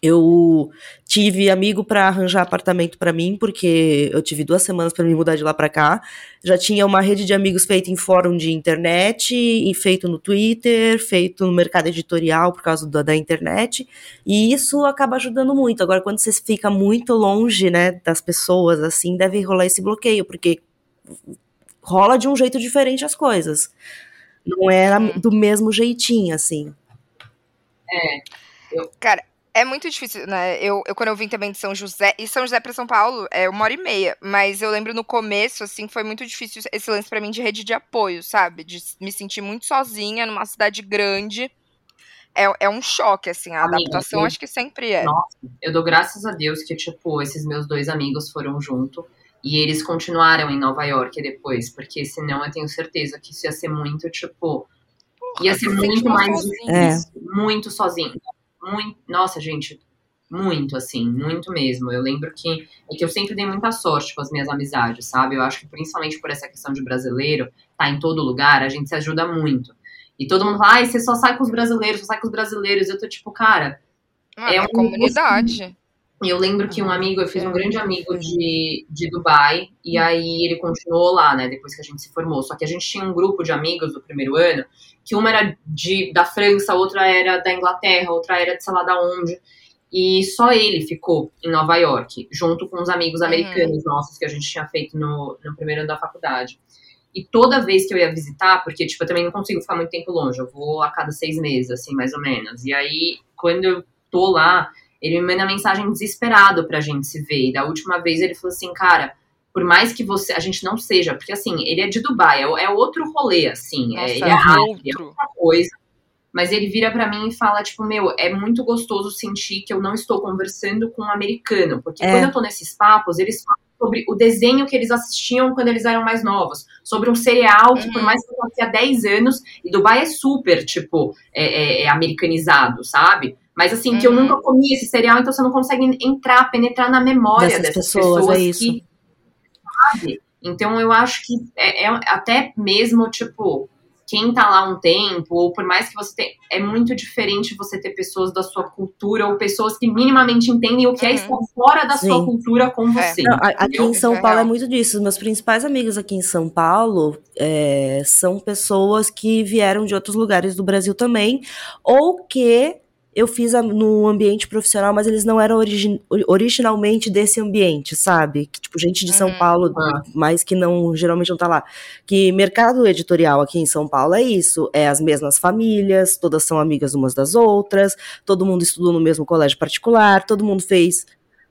eu tive amigo pra arranjar apartamento pra mim, porque eu tive duas semanas pra me mudar de lá pra cá. Já tinha uma rede de amigos feita em fórum de internet, e feito no Twitter, feito no mercado editorial por causa da, da internet. E isso acaba ajudando muito. Agora, quando você fica muito longe, né, das pessoas, assim, deve rolar esse bloqueio, porque rola de um jeito diferente as coisas. Não era do mesmo jeitinho, assim. É. Eu... Cara... É muito difícil, né? Eu, eu, quando eu vim também de São José, e São José pra São Paulo é uma hora e meia, mas eu lembro no começo, assim, foi muito difícil esse lance pra mim de rede de apoio, sabe? De me sentir muito sozinha numa cidade grande. É, é um choque, assim, a amiga, adaptação eu, acho que sempre é. Nossa, eu dou graças a Deus que, tipo, esses meus dois amigos foram junto e eles continuaram em Nova York depois, porque senão eu tenho certeza que isso ia ser muito, tipo, porra, ia ser muito mais difícil, é. muito sozinho. Muito, nossa, gente, muito, assim, muito mesmo. Eu lembro que, é que eu sempre dei muita sorte com as minhas amizades, sabe? Eu acho que principalmente por essa questão de brasileiro, tá em todo lugar, a gente se ajuda muito. E todo mundo fala, ai, você só sai com os brasileiros, só sai com os brasileiros. Eu tô tipo, cara... Ah, é uma comunidade. E eu lembro que um amigo, eu fiz um grande amigo de, de Dubai, e aí ele continuou lá, né, depois que a gente se formou. Só que a gente tinha um grupo de amigos do primeiro ano, que uma era de, da França, outra era da Inglaterra, outra era de sei lá da onde. E só ele ficou em Nova York, junto com os amigos americanos uhum. nossos que a gente tinha feito no, no primeiro ano da faculdade. E toda vez que eu ia visitar, porque, tipo, eu também não consigo ficar muito tempo longe, eu vou a cada seis meses, assim, mais ou menos. E aí, quando eu tô lá, ele me manda mensagem desesperado pra gente se ver. E da última vez ele falou assim, cara... Por mais que você, a gente não seja, porque assim, ele é de Dubai, é, é outro rolê, assim, nossa, é, ele é, outro. é outra coisa, mas ele vira pra mim e fala, tipo, meu, é muito gostoso sentir que eu não estou conversando com um americano, porque é. quando eu tô nesses papos, eles falam sobre o desenho que eles assistiam quando eles eram mais novos, sobre um cereal que uhum. por mais que eu passei há dez anos, e Dubai é super, tipo, é, é, é americanizado, sabe? Mas assim, uhum. que eu nunca comi esse cereal, então você não consegue entrar, penetrar na memória dessas, dessas pessoas, pessoas é isso. que... Então eu acho que é, é até mesmo, tipo, quem tá lá um tempo, ou por mais que você tenha, é muito diferente você ter pessoas da sua cultura, ou pessoas que minimamente entendem o que uhum. é estar fora da Sim. sua cultura com você. Não, aqui em São Paulo é muito disso. Os meus principais amigos aqui em São Paulo é, são pessoas que vieram de outros lugares do Brasil também, ou que... eu fiz a, no ambiente profissional, mas eles não eram origi- originalmente desse ambiente, sabe? Que, tipo, gente de uhum. São Paulo, mas que não, geralmente não tá lá. Que mercado editorial aqui em São Paulo é isso, é as mesmas famílias, todas são amigas umas das outras, todo mundo estudou no mesmo colégio particular, todo mundo fez...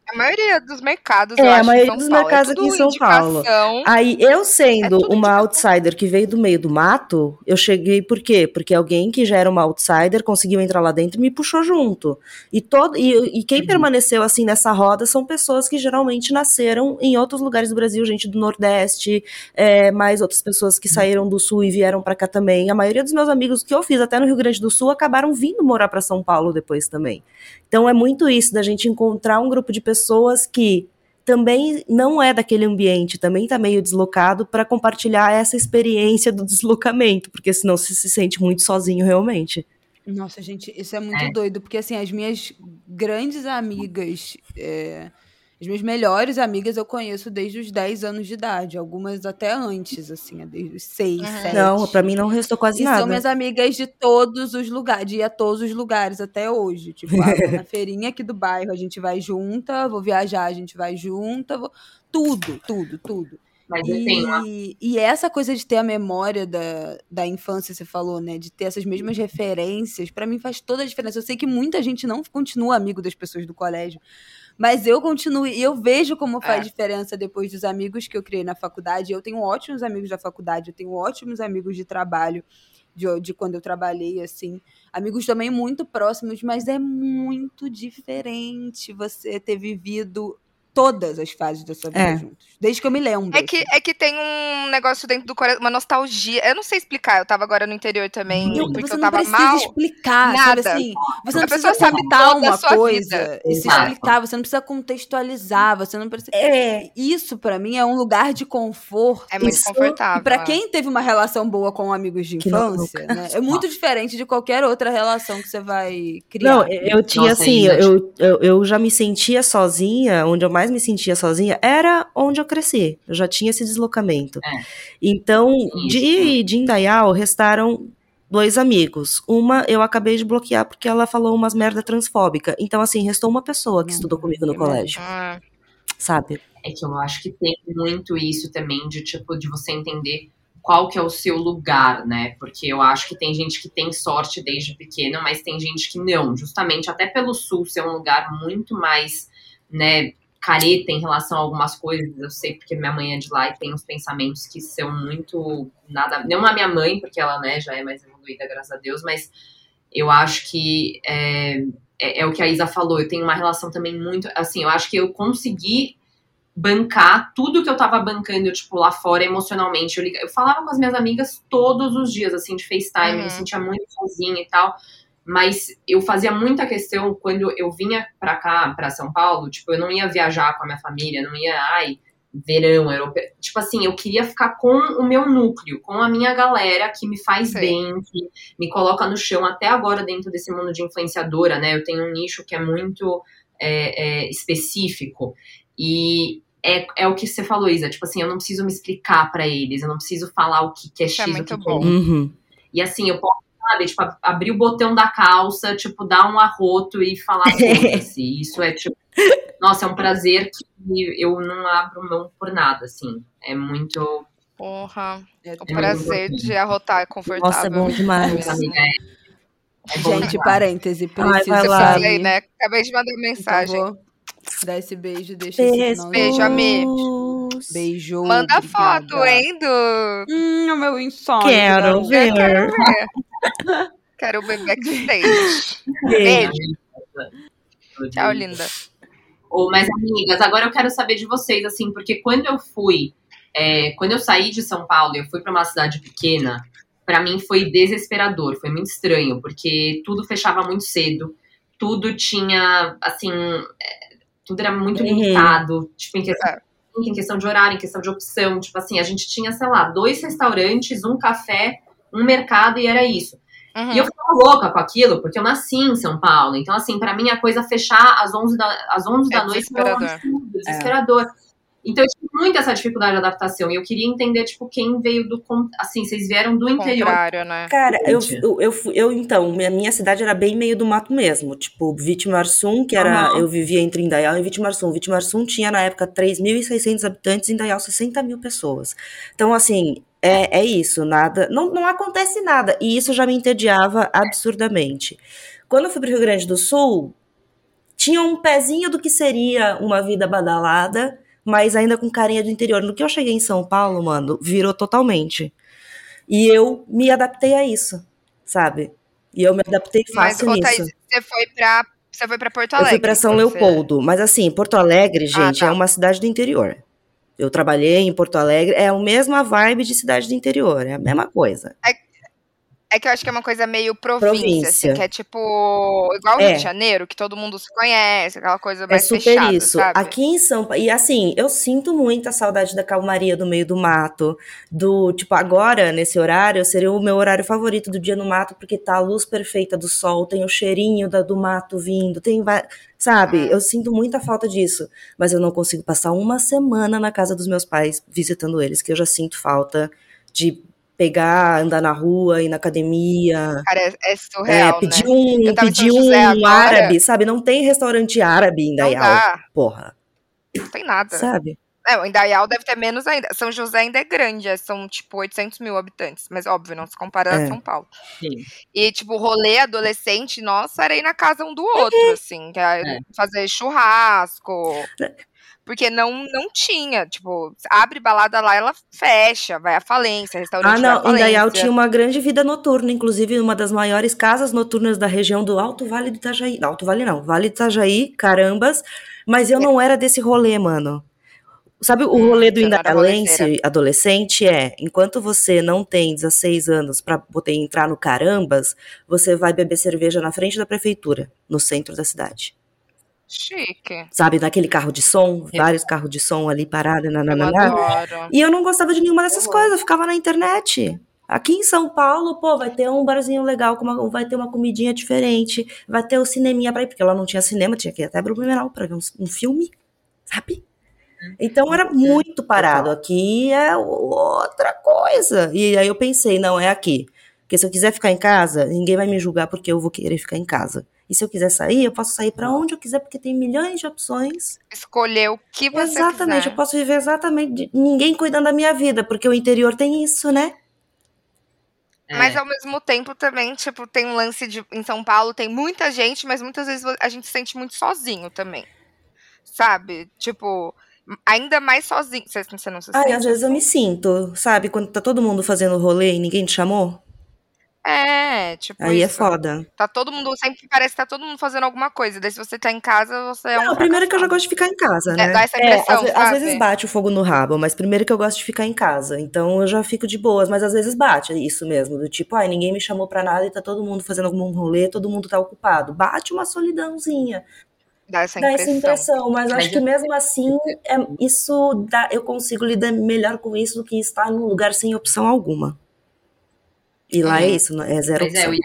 A maioria dos mercados, é, eu acho, a maioria dos Paulo, mercados é aqui em São Paulo. Aí, eu sendo é uma outsider que veio do meio do mato, eu cheguei, por quê? Porque alguém que já era uma outsider conseguiu entrar lá dentro e me puxou junto. E, todo, e, e quem uhum. permaneceu assim nessa roda são pessoas que geralmente nasceram em outros lugares do Brasil, gente do Nordeste, é, mais outras pessoas que uhum. saíram do Sul e vieram pra cá também. A maioria dos meus amigos que eu fiz até no Rio Grande do Sul acabaram vindo morar pra São Paulo depois também. Então é muito isso, da gente encontrar um grupo de pessoas pessoas que também não é daquele ambiente, também está meio deslocado, para compartilhar essa experiência do deslocamento, porque senão se, se sente muito sozinho realmente. Nossa, gente, isso é muito é. doido, porque assim, as minhas grandes amigas é, As minhas melhores amigas eu conheço desde os dez anos de idade, algumas até antes, assim, desde os seis, uhum. sete. Não, pra mim não restou quase e nada. E são minhas amigas de todos os lugares, de ir a todos os lugares até hoje. Tipo, ah, vou na feirinha aqui do bairro, a gente vai junta, vou viajar, a gente vai junta, vou... tudo, tudo, tudo. Mas e, assim, e essa coisa de ter a memória da, da infância, você falou, né? De ter essas mesmas referências, pra mim faz toda a diferença. Eu sei que muita gente não continua amigo das pessoas do colégio, mas eu continuo, e eu vejo como faz é. diferença depois dos amigos que eu criei na faculdade. Eu tenho ótimos amigos da faculdade, eu tenho ótimos amigos de trabalho, de, de quando eu trabalhei, assim. Amigos também muito próximos, mas é muito diferente você ter vivido... todas as fases da sua vida é. juntos. Desde que eu me lembro. É que, é que tem um negócio dentro do coração, uma nostalgia. Eu não sei explicar, eu tava agora no interior também, não, porque eu tava mal. Você não precisa explicar, nada. Sabe assim? Você não a precisa contar uma coisa vida. e se explicar, você não precisa contextualizar, você não precisa... É. Isso, pra mim, é um lugar de conforto. É muito Isso. confortável. E pra quem teve uma relação boa com amigos de que infância, né? É muito diferente de qualquer outra relação que você vai criar. Não, eu tinha Nossa, assim, eu, eu, eu já me sentia sozinha, onde eu mais me sentia sozinha, era onde eu cresci. Eu já tinha esse deslocamento. É. Então, Isso. de, de Indaial, restaram dois amigos. Uma, eu acabei de bloquear porque ela falou umas merda transfóbica. Então, assim, restou uma pessoa que hum, estudou comigo no colégio. Hum. Sabe? É que eu acho que tem muito isso também, de tipo, de você entender qual que é o seu lugar, né? Porque eu acho que tem gente que tem sorte desde pequena, mas tem gente que não. Justamente, até pelo Sul ser um lugar muito mais, né, careta em relação a algumas coisas, eu sei porque minha mãe é de lá e tem uns pensamentos que são muito, nada, não a minha mãe, porque ela, né, já é mais evoluída, graças a Deus, mas eu acho que é, é, é o que a Isa falou, eu tenho uma relação também muito, assim, eu acho que eu consegui bancar tudo que eu tava bancando, tipo, lá fora, emocionalmente, eu, ligava, eu falava com as minhas amigas todos os dias, assim, de FaceTime, uhum. eu me sentia muito sozinha e tal, mas eu fazia muita questão quando eu vinha pra cá, pra São Paulo, tipo, eu não ia viajar com a minha família, não ia, ai, verão, europeu. Tipo assim, eu queria ficar com o meu núcleo, com a minha galera que me faz Sim. bem, que me coloca no chão até agora dentro desse mundo de influenciadora, né? Eu tenho um nicho que é muito é, é, específico e... É, é o que você falou, Isa, tipo assim, eu não preciso me explicar pra eles, eu não preciso falar o que, que é Isso X, é muito o que bom. É uhum. E assim, eu posso sabe, tipo, abrir o botão da calça, tipo, dar um arroto e falar assim, isso é, tipo, nossa, é um prazer que eu não abro mão por nada, assim, é muito... Porra, é o prazer de arrotar é confortável. Nossa, é bom demais. É, é bom Gente, demais. Parêntese, preciso Ai, lá, falei, né? Acabei de mandar mensagem. Então, dá esse beijo, deixa esse beijo, amigos. Beijo. Manda obrigada. Foto, hein, do... Hum, o meu insônia. Quero ver. Quero ver. Quero ver backstage. Beijo. Beijo. Tchau, linda. Oh, mas, amigas, agora eu quero saber de vocês, assim, porque quando eu fui, é, quando eu saí de São Paulo, eu fui pra uma cidade pequena, pra mim foi desesperador, foi muito estranho, porque tudo fechava muito cedo, tudo tinha, assim, tudo era muito uhum. limitado, tipo, em questão... em questão de horário, em questão de opção, tipo assim, a gente tinha, sei lá, dois restaurantes, um café, um mercado e era isso. Uhum. E eu ficava louca com aquilo, porque eu nasci em São Paulo, então assim, pra mim a coisa fechar às onze da, às onze é da noite foi um absurdo, desesperador. É. Então eu tive muito essa dificuldade de adaptação e eu queria entender, tipo, quem veio do, assim, vocês vieram do interior. Né? Cara, eu, eu, eu, eu, então, minha, minha cidade era bem meio do mato mesmo, tipo, Vitimarsum, que era, uhum. eu vivia entre Indaial e Vitimarsum. Vitimarsum tinha, na época, três mil e seiscentos habitantes, Indaial, sessenta mil pessoas. Então, assim, é, é isso, nada, não, não acontece nada, e isso já me entediava absurdamente. Quando eu fui pro Rio Grande do Sul, tinha um pezinho do que seria uma vida badalada, mas ainda com carinha do interior. No que eu cheguei em São Paulo, mano, virou totalmente. E eu me adaptei a isso, sabe? E eu me adaptei fácil mas, nisso. Mas, você foi pra, você foi pra Porto Alegre? Eu fui pra São Leopoldo. Você... Mas assim, Porto Alegre, gente, ah, tá. é uma cidade do interior. Eu trabalhei em Porto Alegre, é a mesma vibe de cidade do interior, é a mesma coisa. É, É que eu acho que é uma coisa meio província, província. Assim, que é tipo, igual é. Rio de Janeiro, que todo mundo se conhece, aquela coisa mais fechada, sabe? É super isso. Sabe? Aqui em São Paulo, e assim, eu sinto muito a saudade da calmaria do meio do mato, do, tipo, agora, nesse horário, seria o meu horário favorito do dia no mato, porque tá a luz perfeita do sol, tem o cheirinho da, do mato vindo, tem, sabe? Eu sinto muita falta disso, mas eu não consigo passar uma semana na casa dos meus pais, visitando eles, que eu já sinto falta de... pegar, andar na rua, ir na academia. Cara, é surreal, é, pedir né? um, pedir um árabe, sabe? Não tem restaurante árabe em Indaial, porra. Não tem nada. Sabe? É, o Indaial deve ter menos ainda. São José ainda é grande, são tipo oitocentos mil habitantes, mas óbvio, não se compara é. a São Paulo. Sim. E tipo, rolê adolescente, nossa, era ir na casa um do outro, é. assim, que é. fazer churrasco... É. Porque não, não tinha, tipo, abre balada lá, ela fecha, vai à falência, restaurante vai à falência. Ah, não, Indaial tinha uma grande vida noturna, inclusive uma das maiores casas noturnas da região do Alto Vale do Itajaí. Não, Alto Vale não, Vale do Itajaí, carambas, mas eu não era desse rolê, mano. Sabe o rolê do indaialense adolescente é, enquanto você não tem dezesseis anos pra poder entrar no carambas, você vai beber cerveja na frente da prefeitura, no centro da cidade. Chique. Sabe, naquele carro de som, é. vários carros de som ali parados. E eu não gostava de nenhuma dessas uhum. coisas, eu ficava na internet. Aqui em São Paulo, pô, vai ter um barzinho legal, com uma, vai ter uma comidinha diferente, vai ter o um cineminha pra ir, porque lá não tinha cinema, tinha que ir até pro Blumenau pra ver um, um filme, sabe? Então era muito parado. Aqui é outra coisa. E aí eu pensei, não, é aqui. Porque se eu quiser ficar em casa, ninguém vai me julgar porque eu vou querer ficar em casa. E se eu quiser sair, eu posso sair pra onde eu quiser, porque tem milhões de opções. Escolher o que você quiser. Exatamente, eu posso viver exatamente... Ninguém cuidando da minha vida, porque o interior tem isso, né? É. Mas ao mesmo tempo também, tipo, tem um lance de... Em São Paulo tem muita gente, mas muitas vezes a gente se sente muito sozinho também. Sabe? Tipo... Ainda mais sozinho. Você, você não se sente? Ai, às vezes eu me sinto, sabe? Quando tá todo mundo fazendo rolê e ninguém te chamou. É, tipo aí isso. É foda. Tá todo mundo, sempre parece que tá todo mundo fazendo alguma coisa. Daí se você tá em casa, você é um... Não, primeiro é que eu já gosto de ficar em casa, né? É, dá essa impressão, é, às, às vezes bate o fogo no rabo, mas primeiro que eu gosto de ficar em casa. Então eu já fico de boas, mas às vezes bate isso mesmo. Do tipo, ai, ninguém me chamou pra nada e tá todo mundo fazendo algum rolê, todo mundo tá ocupado. Bate uma solidãozinha. Dá essa impressão. Dá essa impressão, mas acho que mesmo assim, é, isso dá, eu consigo lidar melhor com isso do que estar num lugar sem opção alguma. E lá é isso, é zero opção. Pois é,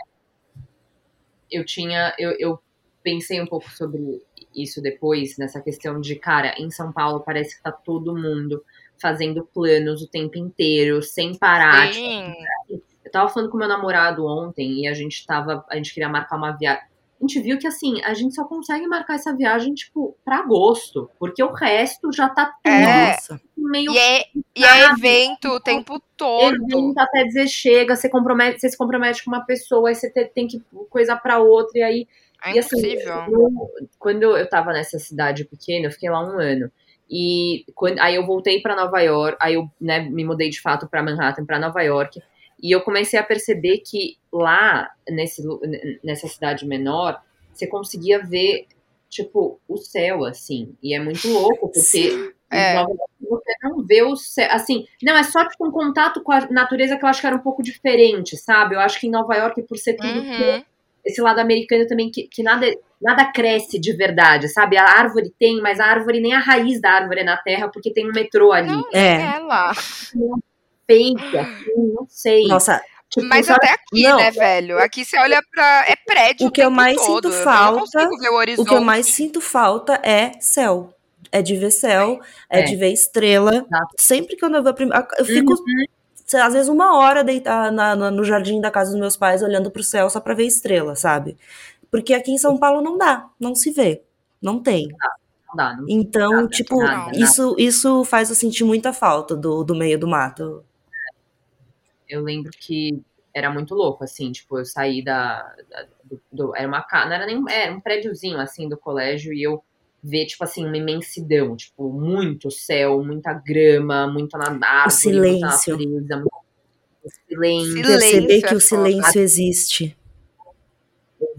eu, eu tinha, eu, eu pensei um pouco sobre isso depois, nessa questão de, cara, em São Paulo parece que tá todo mundo fazendo planos o tempo inteiro, sem parar. Sim. Tipo, eu tava falando com meu namorado ontem e a gente tava, a gente queria marcar uma viagem. A gente viu que, assim, a gente só consegue marcar essa viagem, tipo, pra agosto. Porque o resto já tá tudo é. meio... E é, e é evento o tempo todo. Evento até dizer chega, você, compromete, você se compromete com uma pessoa, aí você tem que coisa pra outra, e aí... É e, assim, impossível. Eu, quando eu tava nessa cidade pequena, eu fiquei lá um ano. E quando, aí eu voltei pra Nova York, aí eu né, me mudei de fato pra Manhattan, pra Nova York... E eu comecei a perceber que lá, nesse, nessa cidade menor, você conseguia ver, tipo, o céu, assim. E é muito louco, porque é. Nova York, você não vê o céu. Assim, não, é só tipo, um contato com a natureza que eu acho que era um pouco diferente, sabe? Eu acho que em Nova York, por ser tudo uhum. que, esse lado americano também, que, que nada, nada cresce de verdade, sabe? A árvore tem, mas a árvore, nem a raiz da árvore é na terra, porque tem um metrô ali. Não, é. é lá. Feita, não sei. Nossa, tipo, mas até aqui, não, né, velho? Aqui você olha pra. É prédio. O que o eu mais todo. sinto falta. Eu não ver o, o que eu mais sinto falta é céu. É de ver céu, é, é de ver estrela. Exato. Sempre que eu não vou. Eu fico, uhum. às vezes, uma hora deitada na, na, no jardim da casa dos meus pais olhando pro céu só pra ver estrela, sabe? Porque aqui em São Paulo não dá, não se vê, não tem. Ah. Não, não então, nada, tipo, nada, nada. Isso, isso faz eu sentir muita falta do, do meio do mato. Eu lembro que era muito louco, assim, tipo, eu saí da... da do, do, era uma casa, não era nem... Era um prédiozinho, assim, do colégio, e eu ver, tipo, assim, uma imensidão, tipo, muito céu, muita grama, muita nadada, muita natureza, muito silêncio. Perceber que o silêncio existe.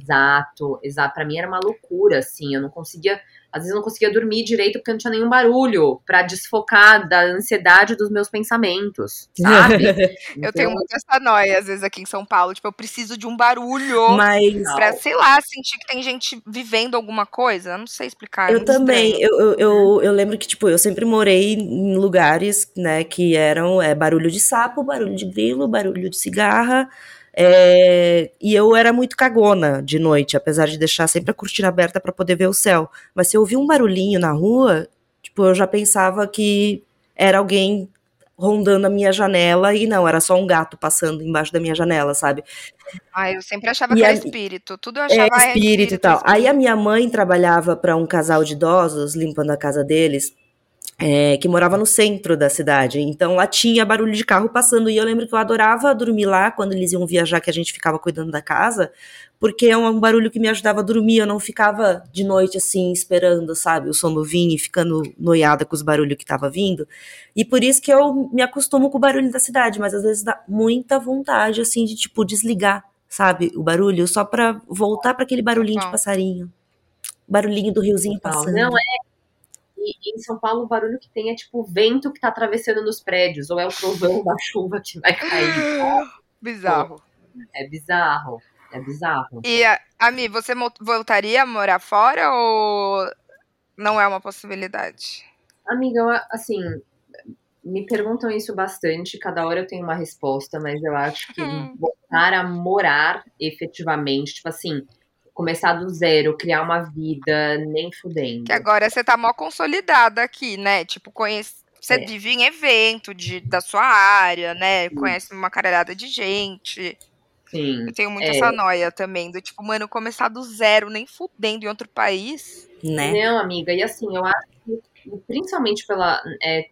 Exato, exato. Pra mim era uma loucura, assim, eu não conseguia, às vezes eu não conseguia dormir direito porque não tinha nenhum barulho pra desfocar da ansiedade dos meus pensamentos, sabe? Então... Eu tenho muito essa noia, às vezes, aqui em São Paulo, tipo, eu preciso de um barulho Mas... pra, sei lá, sentir que tem gente vivendo alguma coisa, eu não sei explicar. Eu também, eu, eu, eu, eu lembro que, tipo, eu sempre morei em lugares, né, que eram é, barulho de sapo, barulho de grilo, barulho de cigarra. É, e eu era muito cagona de noite, apesar de deixar sempre a cortina aberta pra poder ver o céu. Mas se eu ouvia um barulhinho na rua, tipo, eu já pensava que era alguém rondando a minha janela, e não, era só um gato passando embaixo da minha janela, sabe? Ah, eu sempre achava e que era a, espírito, tudo eu achava é, espírito, espírito e tal. Espírito. Aí a minha mãe trabalhava pra um casal de idosos, limpando a casa deles. É, que morava no centro da cidade, então lá tinha barulho de carro passando, e eu lembro que eu adorava dormir lá, quando eles iam viajar, que a gente ficava cuidando da casa, porque é um barulho que me ajudava a dormir, eu não ficava de noite assim, esperando, sabe, o sono vir e ficando noiada com os barulhos que tava vindo, e por isso que eu me acostumo com o barulho da cidade, mas às vezes dá muita vontade, assim, de tipo, desligar, sabe, o barulho, só pra voltar pra aquele barulhinho de passarinho, barulhinho do riozinho passando. Não é... E em São Paulo o barulho que tem é tipo o vento que tá atravessando nos prédios, ou é o trovão da chuva que vai cair. Bizarro. É bizarro, é bizarro. E, Ami, você voltaria a morar fora ou não é uma possibilidade? Amiga, assim, me perguntam isso bastante, cada hora eu tenho uma resposta, mas eu acho que hum. voltar a morar efetivamente, tipo assim... Começar do zero, criar uma vida, nem fudendo. Que agora você tá mó consolidada aqui, né? Tipo, conhece... você é. vive em evento de... da sua área, né? Sim. Conhece uma caralhada de gente. Sim. Eu tenho muito é. essa noia também, do tipo, mano, começar do zero, nem fudendo em outro país. Né? Não, amiga, e assim, eu acho que, principalmente pela é,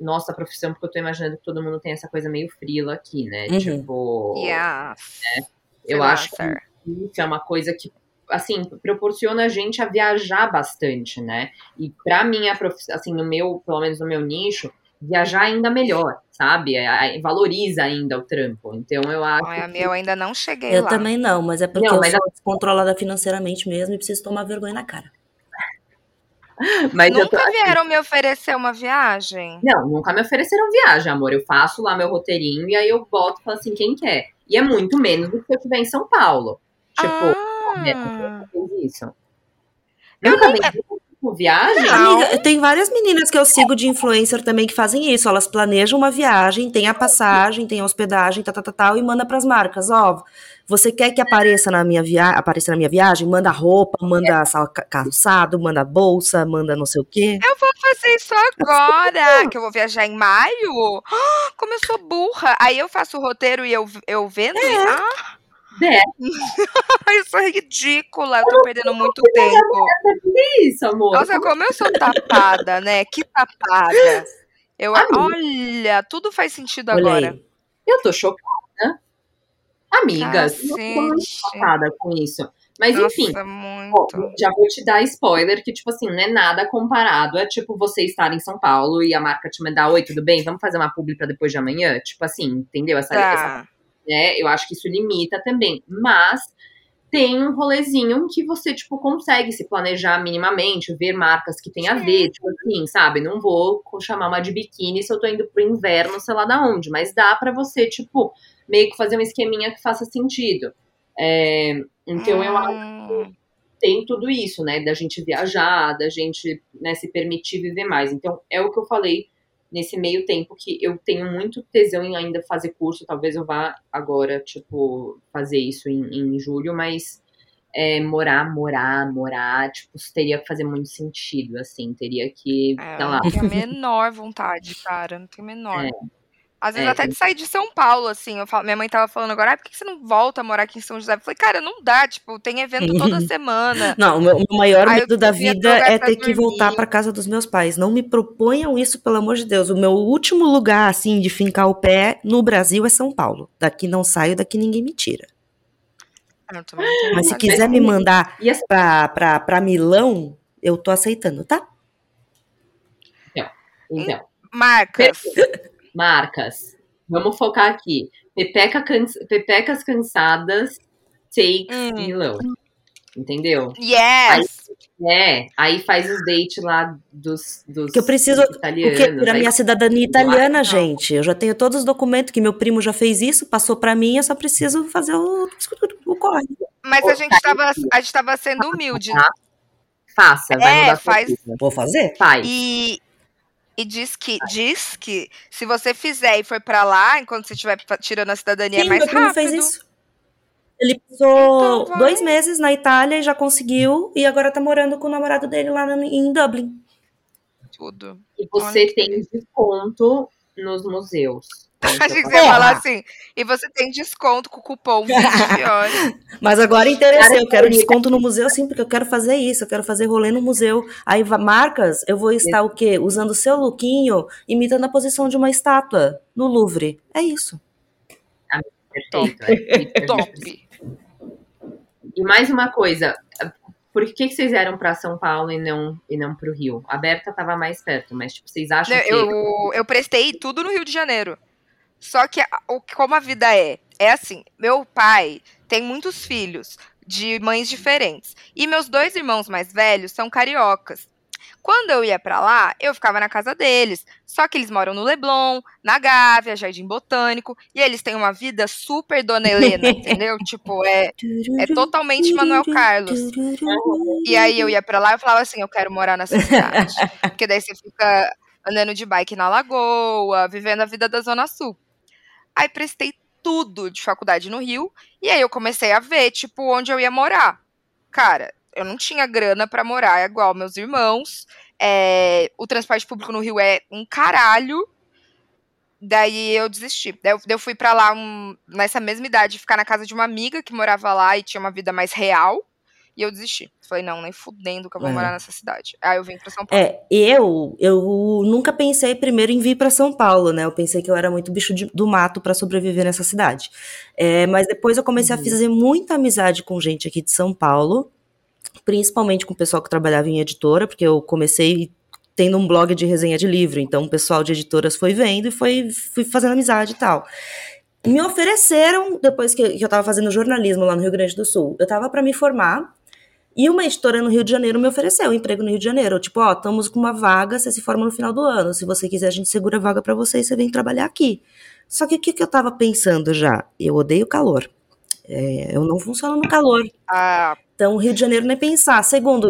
nossa profissão, porque eu tô imaginando que todo mundo tem essa coisa meio frila aqui, né? Uhum. Tipo... Yeah. Né? Eu lá, acho sir. que isso é uma coisa que assim, proporciona a gente a viajar bastante, né? E pra mim, a prof... assim, no meu, pelo menos no meu nicho, viajar ainda melhor, sabe? Valoriza ainda o trampo. Então, eu acho Olha, que... Eu ainda não cheguei eu lá. Eu também não, mas é porque não, eu mas sou a... descontrolada financeiramente mesmo e preciso tomar vergonha na cara. Mas nunca tô... vieram me oferecer uma viagem? Não, nunca me ofereceram viagem, amor. Eu faço lá meu roteirinho e aí eu boto e falo assim, quem quer? E é muito menos do que eu tiver em São Paulo. Tipo... Ah. Ah. Isso. Eu nunca nem... vendi viagem? Amiga, tem várias meninas que eu sigo de influencer também que fazem isso. Elas planejam uma viagem, tem a passagem, tem a hospedagem, tal, tal, tal, tal, e manda pras marcas. Ó, você quer que apareça na minha, via... apareça na minha viagem? Manda roupa, manda calçado, manda bolsa, manda não sei o quê. Eu vou fazer isso agora, que eu vou viajar em maio. Oh, como eu sou burra. Aí eu faço o roteiro e eu, eu vendo. É. E... Ah. É. Eu sou ridícula, eu tô perdendo muito tempo. Isso, amor. Nossa, como eu sou tapada, né? Que tapada. Eu, olha, tudo faz sentido olha agora. Aí. Eu tô chocada. Amiga, eu tô muito chocada com isso. Mas nossa, enfim, ó, já vou te dar spoiler que, tipo assim, não é nada comparado. É tipo você estar em São Paulo e a marca te mandar, oi, tudo bem? Vamos fazer uma publi pra depois de amanhã? Tipo assim, entendeu? Essa... Tá. essa... Né? Eu acho que isso limita também, mas tem um rolezinho que você, tipo, consegue se planejar minimamente, ver marcas que tem Sim. a ver, tipo assim, sabe, não vou chamar uma de biquíni se eu tô indo pro inverno, sei lá da onde, mas dá pra você, tipo, meio que fazer um esqueminha que faça sentido. É, então, hum. eu acho que tem tudo isso, né, da gente viajar, da gente, né, se permitir viver mais. Então, é o que eu falei nesse meio tempo que eu tenho muito tesão em ainda fazer curso, talvez eu vá agora, tipo, fazer isso em, em julho, mas é, morar, morar, morar, tipo, isso teria que fazer muito sentido, assim, teria que, é, tá lá. Não tem a menor vontade, cara, não tem a menor. É. Às vezes é. até de sair de São Paulo, assim, eu falo, minha mãe tava falando agora, ah, por que você não volta a morar aqui em São José? Eu falei, cara, não dá, tipo, tem evento toda semana. Não, o meu maior Aí medo da vida é ter que dormir. voltar pra casa dos meus pais, não me proponham isso, pelo amor de Deus, o meu último lugar, assim, de fincar o pé no Brasil é São Paulo, daqui não saio, daqui ninguém me tira. Eu também não Mas se fazer. quiser me mandar assim... pra, pra, pra Milão, eu tô aceitando, tá? Então, então. Marcas... Marcas, vamos focar aqui. Pepeca cansa- pepecas cansadas, takes Milão. Hum. entendeu? Yes! Aí, é, aí faz os dates lá dos, dos que eu preciso, italianos. Porque pra minha cidadania italiana, lá, gente, eu já tenho todos os documentos que meu primo já fez isso, passou pra mim, eu só preciso fazer o, o corre. Mas a gente, tava, a gente tava sendo humilde, né? Faça, vai é, mudar faz. Vou fazer? Faz. E... E diz que, diz que se você fizer e for pra lá, enquanto você estiver tirando a cidadania, sim, é mais rápido. Sim, meu primo fez isso. Ele passou então dois meses na Itália e já conseguiu. E agora tá morando com o namorado dele lá em Dublin. Tudo. E você Olha tem que... desconto nos museus. A gente ia falar assim, e você tem desconto com o cupom Vitória. Mas agora interessei, eu quero desconto no museu sim, porque eu quero fazer isso, eu quero fazer rolê no museu. Aí marcas, eu vou estar o quê? Usando o seu lookinho, imitando a posição de uma estátua no Louvre. É isso. Top. Top. E mais uma coisa, por que, que vocês eram para São Paulo e não, e não para o Rio? A Berta estava mais perto, mas tipo, vocês acham que... Eu, eu prestei tudo no Rio de Janeiro. Só que como a vida é, é assim, meu pai tem muitos filhos de mães diferentes e meus dois irmãos mais velhos são cariocas. Quando eu ia pra lá, eu ficava na casa deles, só que eles moram no Leblon, na Gávea, Jardim Botânico, e eles têm uma vida super Dona Helena, entendeu? Tipo, é, é totalmente Manuel Carlos. E aí eu ia pra lá e falava assim, eu quero morar nessa cidade, porque daí você fica andando de bike na Lagoa, vivendo a vida da Zona Sul. Aí prestei tudo de faculdade no Rio, e aí eu comecei a ver, tipo, onde eu ia morar. Cara, eu não tinha grana pra morar igual meus irmãos, é, o transporte público no Rio é um caralho, daí eu desisti. Daí eu, eu fui pra lá, um, nessa mesma idade, ficar na casa de uma amiga que morava lá e tinha uma vida mais real, e eu desisti. Falei, não, nem fudendo que eu vou é. morar nessa cidade. Aí eu vim pra São Paulo. É, eu, eu nunca pensei primeiro em vir pra São Paulo, né? Eu pensei que eu era muito bicho de, do mato pra sobreviver nessa cidade. É, mas depois eu comecei uhum. a fazer muita amizade com gente aqui de São Paulo, principalmente com o pessoal que trabalhava em editora, porque eu comecei tendo um blog de resenha de livro, então o pessoal de editoras foi vendo e foi, fui fazendo amizade e tal. Me ofereceram, depois que eu tava fazendo jornalismo lá no Rio Grande do Sul, eu tava pra me formar, e uma editora no Rio de Janeiro me ofereceu um emprego no Rio de Janeiro. Tipo, ó, estamos com uma vaga, você se forma no final do ano. Se você quiser, a gente segura a vaga pra você e você vem trabalhar aqui. Só que o que, que eu tava pensando já? Eu odeio calor. É, eu não funciono no calor. Ah. Então, Rio de Janeiro nem pensar. Segundo,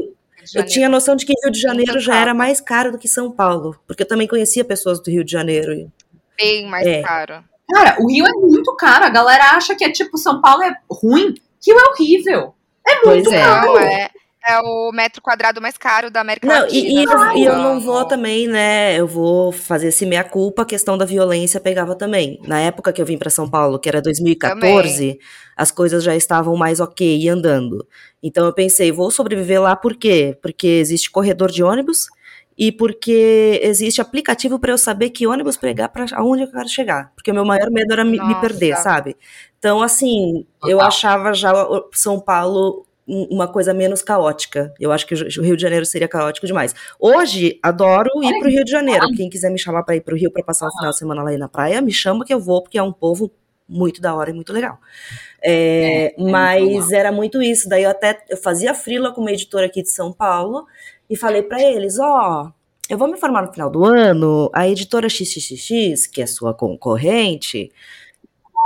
eu tinha noção de que Rio de Janeiro já era mais caro do que São Paulo. Porque eu também conhecia pessoas do Rio de Janeiro. Bem mais é. caro. Cara, o Rio é muito caro. A galera acha que é tipo, São Paulo é ruim. Rio é horrível. É muito pois caro. É, é, é o metro quadrado mais caro da América não, Latina. E, e, eu, e eu não vou também, né, eu vou fazer esse meia-culpa, a questão da violência pegava também. Na época que eu vim para São Paulo, que era dois mil e quatorze, também. As coisas já estavam mais ok e andando. Então eu pensei, vou sobreviver lá por quê? Porque existe corredor de ônibus e porque existe aplicativo para eu saber que ônibus pegar para aonde eu quero chegar. Porque o meu maior medo era me, Nossa. me perder, sabe? Então, assim, eu achava já São Paulo uma coisa menos caótica. Eu acho que o Rio de Janeiro seria caótico demais. Hoje, adoro ir pro Rio de Janeiro. Quem quiser me chamar para ir pro Rio para passar o final de semana lá aí na praia, me chama que eu vou, porque é um povo muito da hora e muito legal. É, é, mas era muito isso. Daí eu até eu fazia frila com uma editora aqui de São Paulo e falei para eles, ó... Oh, eu vou me formar no final do ano, a editora XXX, que é sua concorrente...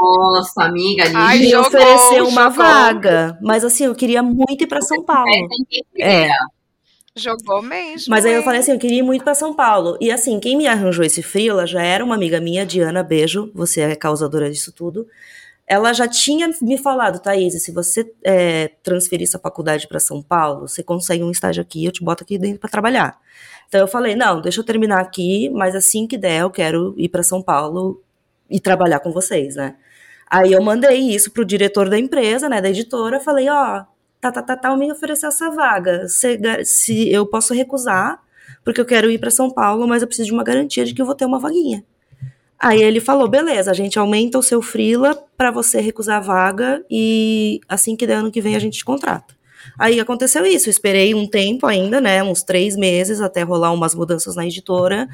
Nossa, amiga, me ofereceu uma jogou. vaga. Mas assim, eu queria muito ir pra São Paulo. É. Jogou mesmo. Mas aí eu falei assim, eu queria ir muito pra São Paulo. E assim, quem me arranjou esse frila já era uma amiga minha, Diana, beijo, você é causadora disso tudo. Ela já tinha me falado, Thaís, se você é, transferir essa faculdade pra São Paulo, você consegue um estágio aqui, eu te boto aqui dentro pra trabalhar. Então eu falei, não, deixa eu terminar aqui, mas assim que der eu quero ir pra São Paulo e trabalhar com vocês, né? Aí eu mandei isso pro diretor da empresa, né, da editora, falei, ó, tá, tá, tá, tá, me ofereceu essa vaga, se, se eu posso recusar, porque eu quero ir para São Paulo, mas eu preciso de uma garantia de que eu vou ter uma vaguinha. Aí ele falou, beleza, a gente aumenta o seu frila para você recusar a vaga e assim que der ano que vem a gente te contrata. Aí aconteceu isso, eu esperei um tempo ainda, né, uns três meses até rolar umas mudanças na editora,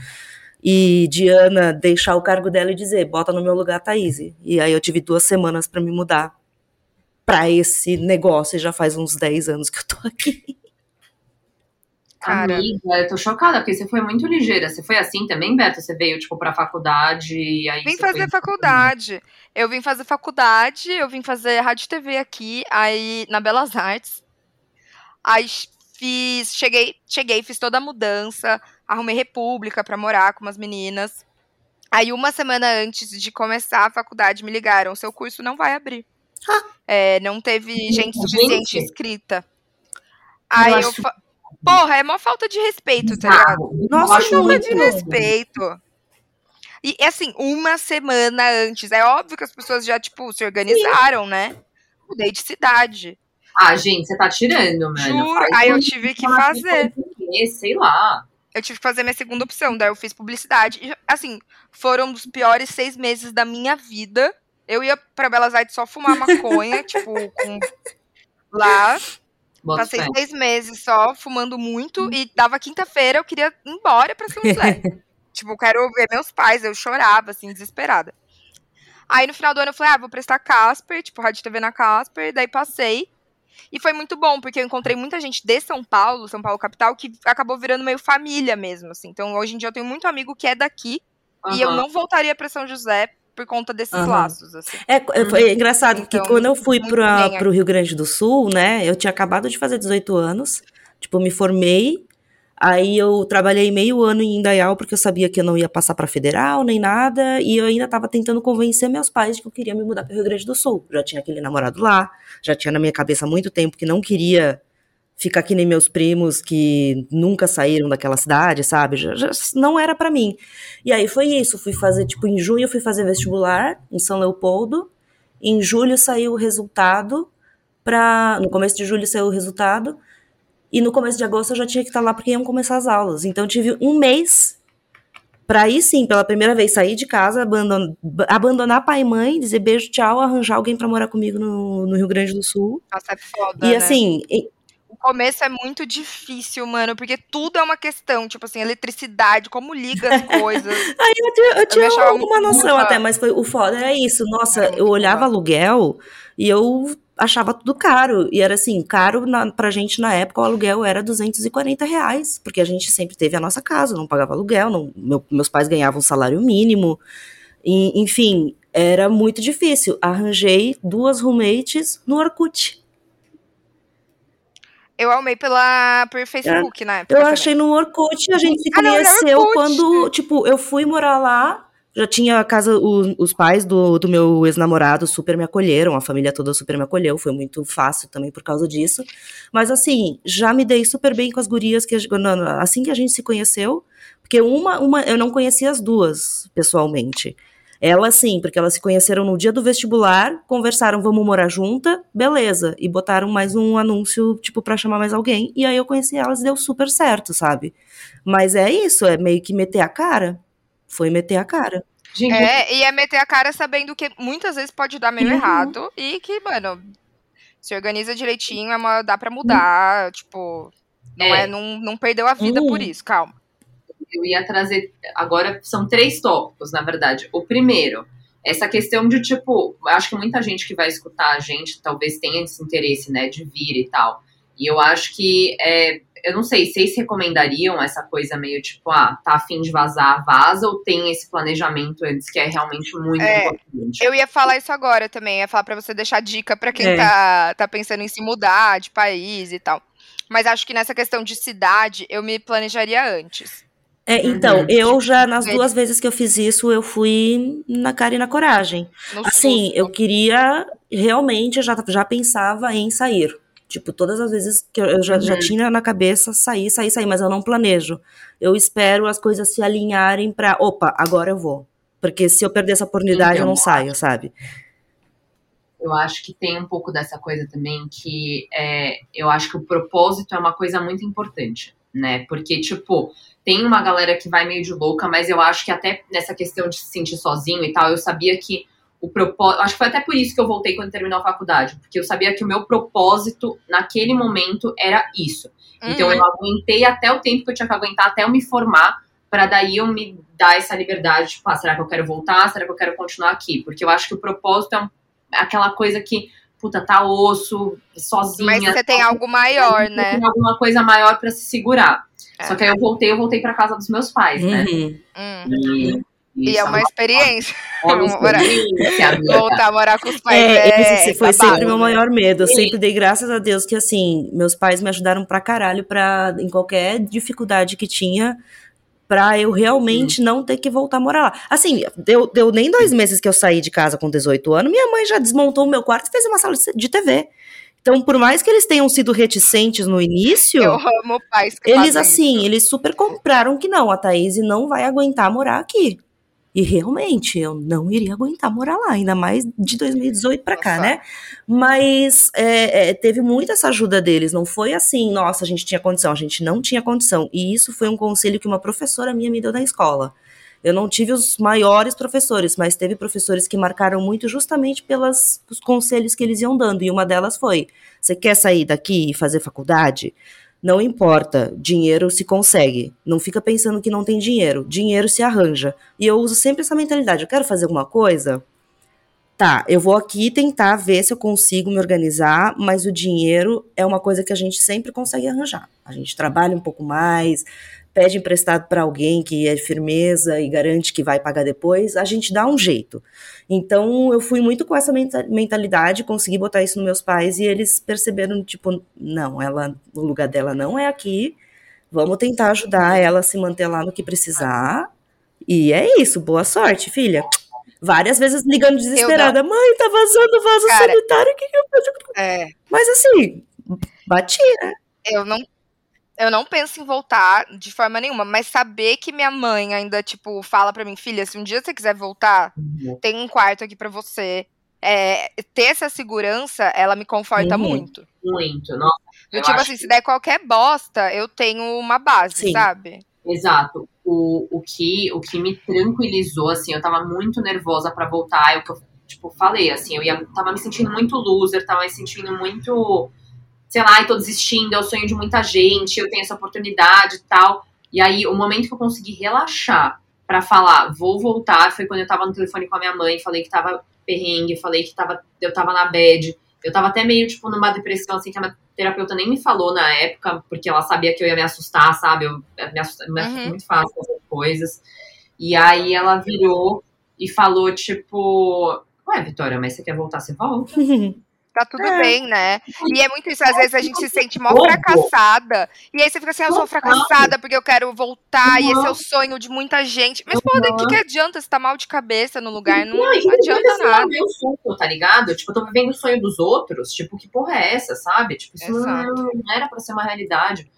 e Diana deixar o cargo dela e dizer, bota no meu lugar, Thaís. E aí eu tive duas semanas pra me mudar pra esse negócio, e já faz uns dez anos que eu tô aqui. Cara, amiga, eu tô chocada, porque você foi muito ligeira. Você foi assim também, Beto? Você veio, tipo, pra faculdade e aí... Vim fazer foi... faculdade. Eu vim fazer faculdade, eu vim fazer rádio e T V aqui, aí na Belas Artes. Aí fiz... Cheguei, cheguei, fiz toda a mudança, arrumei república pra morar com umas meninas. Aí uma semana antes de começar a faculdade me ligaram, seu curso não vai abrir. Ah. É, não teve gente suficiente gente. inscrita. Aí eu... eu acho... fa... Porra, é mó falta de respeito, tá ligado? Nossa, falta de respeito. E, assim, uma semana antes. É óbvio que as pessoas já, tipo, se organizaram, sim, né? Mudei de cidade. Ah, gente, você tá tirando, mano. Juro, aí eu tive que fazer. Sei lá. Eu tive que fazer minha segunda opção. Daí eu fiz publicidade. E, assim, foram os piores seis meses da minha vida. Eu ia pra Belas Artes só fumar maconha, tipo, com... lá... Passei seis meses só, fumando muito, e dava quinta-feira, eu queria ir embora pra São José. Tipo, eu quero ver meus pais, eu chorava, assim, desesperada. Aí, no final do ano, eu falei, ah, vou prestar Casper, tipo, Rádio T V na Casper, daí passei. E foi muito bom, porque eu encontrei muita gente de São Paulo, São Paulo capital, que acabou virando meio família mesmo, assim. Então, hoje em dia, eu tenho muito amigo que é daqui, uhum, e eu não voltaria pra São José por conta desses uhum. laços, assim. É, foi engraçado, então, que quando eu fui para o Rio Grande do Sul, né, eu tinha acabado de fazer dezoito anos, tipo, me formei, aí eu trabalhei meio ano em Indaial, porque eu sabia que eu não ia passar para federal, nem nada, e eu ainda tava tentando convencer meus pais de que eu queria me mudar para o Rio Grande do Sul. Já tinha aquele namorado lá, já tinha na minha cabeça há muito tempo que não queria ficar que nem meus primos que nunca saíram daquela cidade, sabe? Já, já não era pra mim. E aí foi isso, fui fazer, tipo, em junho eu fui fazer vestibular em São Leopoldo, em julho saiu o resultado, pra, no começo de julho saiu o resultado, e no começo de agosto eu já tinha que estar lá porque iam começar as aulas. Então eu tive um mês pra aí sim, pela primeira vez, sair de casa, abandonar, abandonar pai e mãe, dizer beijo, tchau, arranjar alguém pra morar comigo no, no Rio Grande do Sul. Nossa, é foda, e, né? Assim, e assim... O começo é muito difícil, mano, porque tudo é uma questão, tipo assim, eletricidade, como liga as coisas. Aí eu tinha, eu tinha eu alguma noção boa. Até, mas foi o foda, é isso, nossa, é eu olhava boa. aluguel e eu achava tudo caro, e era assim, caro na, pra gente na época, o aluguel era duzentos e quarenta reais, porque a gente sempre teve a nossa casa, não pagava aluguel, não, meu, meus pais ganhavam salário mínimo, e, enfim, era muito difícil, arranjei duas roommates no Orkut. Eu amei pela, por Facebook, é, na época. Eu também. Achei no Orkut, a gente se conheceu ah, não, quando, tipo, eu fui morar lá, já tinha a casa, o, os pais do, do meu ex-namorado super me acolheram, a família toda super me acolheu, foi muito fácil também por causa disso. Mas assim, já me dei super bem com as gurias, que, assim que a gente se conheceu, porque uma, uma eu não conhecia as duas pessoalmente. Elas sim, porque elas se conheceram no dia do vestibular, conversaram, vamos morar junta, beleza, e botaram mais um anúncio, tipo, pra chamar mais alguém, e aí eu conheci elas e deu super certo, sabe? Mas é isso, é meio que meter a cara, foi meter a cara. É, e é meter a cara sabendo que muitas vezes pode dar meio uhum. errado, e que, mano, se organiza direitinho, é uma, dá pra mudar, uhum. tipo, não, é. É, não, não perdeu a vida uhum. por isso, calma. Eu ia trazer, agora são três tópicos, na verdade. O primeiro, essa questão de, tipo, acho que muita gente que vai escutar a gente, talvez tenha esse interesse, né, de vir e tal. E eu acho que, é, eu não sei, vocês recomendariam essa coisa meio, tipo, ah, tá afim de vazar, vaza, ou tem esse planejamento antes que é realmente muito é, importante? Eu ia falar isso agora também, ia falar pra você deixar dica pra quem é. tá, tá pensando em se mudar de país e tal. Mas acho que nessa questão de cidade, eu me planejaria antes. É, então, uhum. eu já, nas duas vezes que eu fiz isso, eu fui na cara e na coragem. Nossa, assim, eu queria, realmente, eu já, já pensava em sair. Tipo, todas as vezes que eu, eu já, uhum. já tinha na cabeça, sair, sair, sair, mas eu não planejo. Eu espero as coisas se alinharem pra, opa, agora eu vou. Porque se eu perder essa oportunidade, então, eu não saio, sabe? Eu acho que tem um pouco dessa coisa também, que é, eu acho que o propósito é uma coisa muito importante, né? Porque, tipo... Tem uma galera que vai meio de louca, mas eu acho que até nessa questão de se sentir sozinho e tal, eu sabia que o propósito... Acho que foi até por isso que eu voltei quando terminou a faculdade, porque eu sabia que o meu propósito naquele momento era isso. Uhum. Então eu aguentei até o tempo que eu tinha que aguentar, até eu me formar, para daí eu me dar essa liberdade, tipo, ah, será que eu quero voltar? Será que eu quero continuar aqui? Porque eu acho que o propósito é aquela coisa que puta, tá osso, sozinha. Mas você tem tá, algo maior, aí, né? Tem alguma coisa maior pra se segurar. É. Só que aí eu voltei, eu voltei pra casa dos meus pais, uhum. né? Uhum. E... Isso, e é uma experiência. É uma experiência. Voltar a morar com os pais. É, é, esse foi babado, sempre o meu maior medo. Eu sempre dei graças a Deus que, assim, meus pais me ajudaram pra caralho pra, em qualquer dificuldade que tinha, pra eu realmente hum. não ter que voltar a morar lá. Assim, deu, deu nem dois meses que eu saí de casa com dezoito anos, minha mãe já desmontou o meu quarto e fez uma sala de T V. Então, por mais que eles tenham sido reticentes no início, eu amo pais que eles, assim, isso. eles super compraram que não, a Thaís não vai aguentar morar aqui. E realmente, eu não iria aguentar morar lá, ainda mais de dois mil e dezoito pra cá, né? Mas é, é, teve muita essa ajuda deles, não foi assim, nossa, a gente tinha condição, a gente não tinha condição. E isso foi um conselho que uma professora minha me deu na escola. Eu não tive os maiores professores, mas teve professores que marcaram muito justamente pelos conselhos que eles iam dando. E uma delas foi, você quer sair daqui e fazer faculdade? Não importa, dinheiro se consegue. Não fica pensando que não tem dinheiro. Dinheiro se arranja. E eu uso sempre essa mentalidade. Eu quero fazer alguma coisa? Tá, eu vou aqui tentar ver se eu consigo me organizar, mas o dinheiro é uma coisa que a gente sempre consegue arranjar. A gente trabalha um pouco mais, pede emprestado para alguém que é de firmeza e garante que vai pagar depois. A gente dá um jeito. Então, eu fui muito com essa mentalidade, consegui botar isso nos meus pais e eles perceberam, tipo, não, ela, o lugar dela não é aqui, vamos tentar ajudar ela a se manter lá no que precisar. E é isso, boa sorte, filha. Várias vezes ligando desesperada, mãe, tá vazando o vaso Cara, sanitário, o que, que eu faço? É. Mas assim, bati, né? Eu não, eu não penso em voltar de forma nenhuma, mas saber que minha mãe ainda, tipo, fala pra mim, filha, se um dia você quiser voltar, uhum. tem um quarto aqui pra você. É, ter essa segurança, ela me conforta uhum. muito. Muito, nossa. Eu, eu tipo assim, que... se der qualquer bosta, eu tenho uma base, Sim. sabe? Exato. O, o, que, o que me tranquilizou, assim, eu tava muito nervosa pra voltar, é o que eu, tipo, falei, assim, eu ia, tava me sentindo muito loser, tava me sentindo muito, sei lá, e tô desistindo, é o sonho de muita gente, eu tenho essa oportunidade e tal, e aí o momento que eu consegui relaxar pra falar, vou voltar, foi quando eu tava no telefone com a minha mãe, falei que tava perrengue, falei que tava, eu tava na bad, eu tava até meio, tipo, numa depressão, assim, que a minha terapeuta nem me falou na época, porque ela sabia que eu ia me assustar, sabe? Eu me assusto uhum. muito fácil com essas coisas. E aí ela virou e falou, tipo, ué, Vitória, mas você quer voltar, você volta. Tá tudo é. bem, né? E é muito isso, às vezes a gente se sente mó fracassada, e aí você fica assim, ah, eu sou fracassada porque eu quero voltar, uhum. e esse é o sonho de muita gente. Mas, pô, uhum. o que, que adianta você tá mal de cabeça no lugar? Não, não adianta nada. Meu suco, tá ligado? Tipo, eu tô vivendo o sonho dos outros, tipo, que porra é essa, sabe? Tipo, isso não, não era pra ser uma realidade.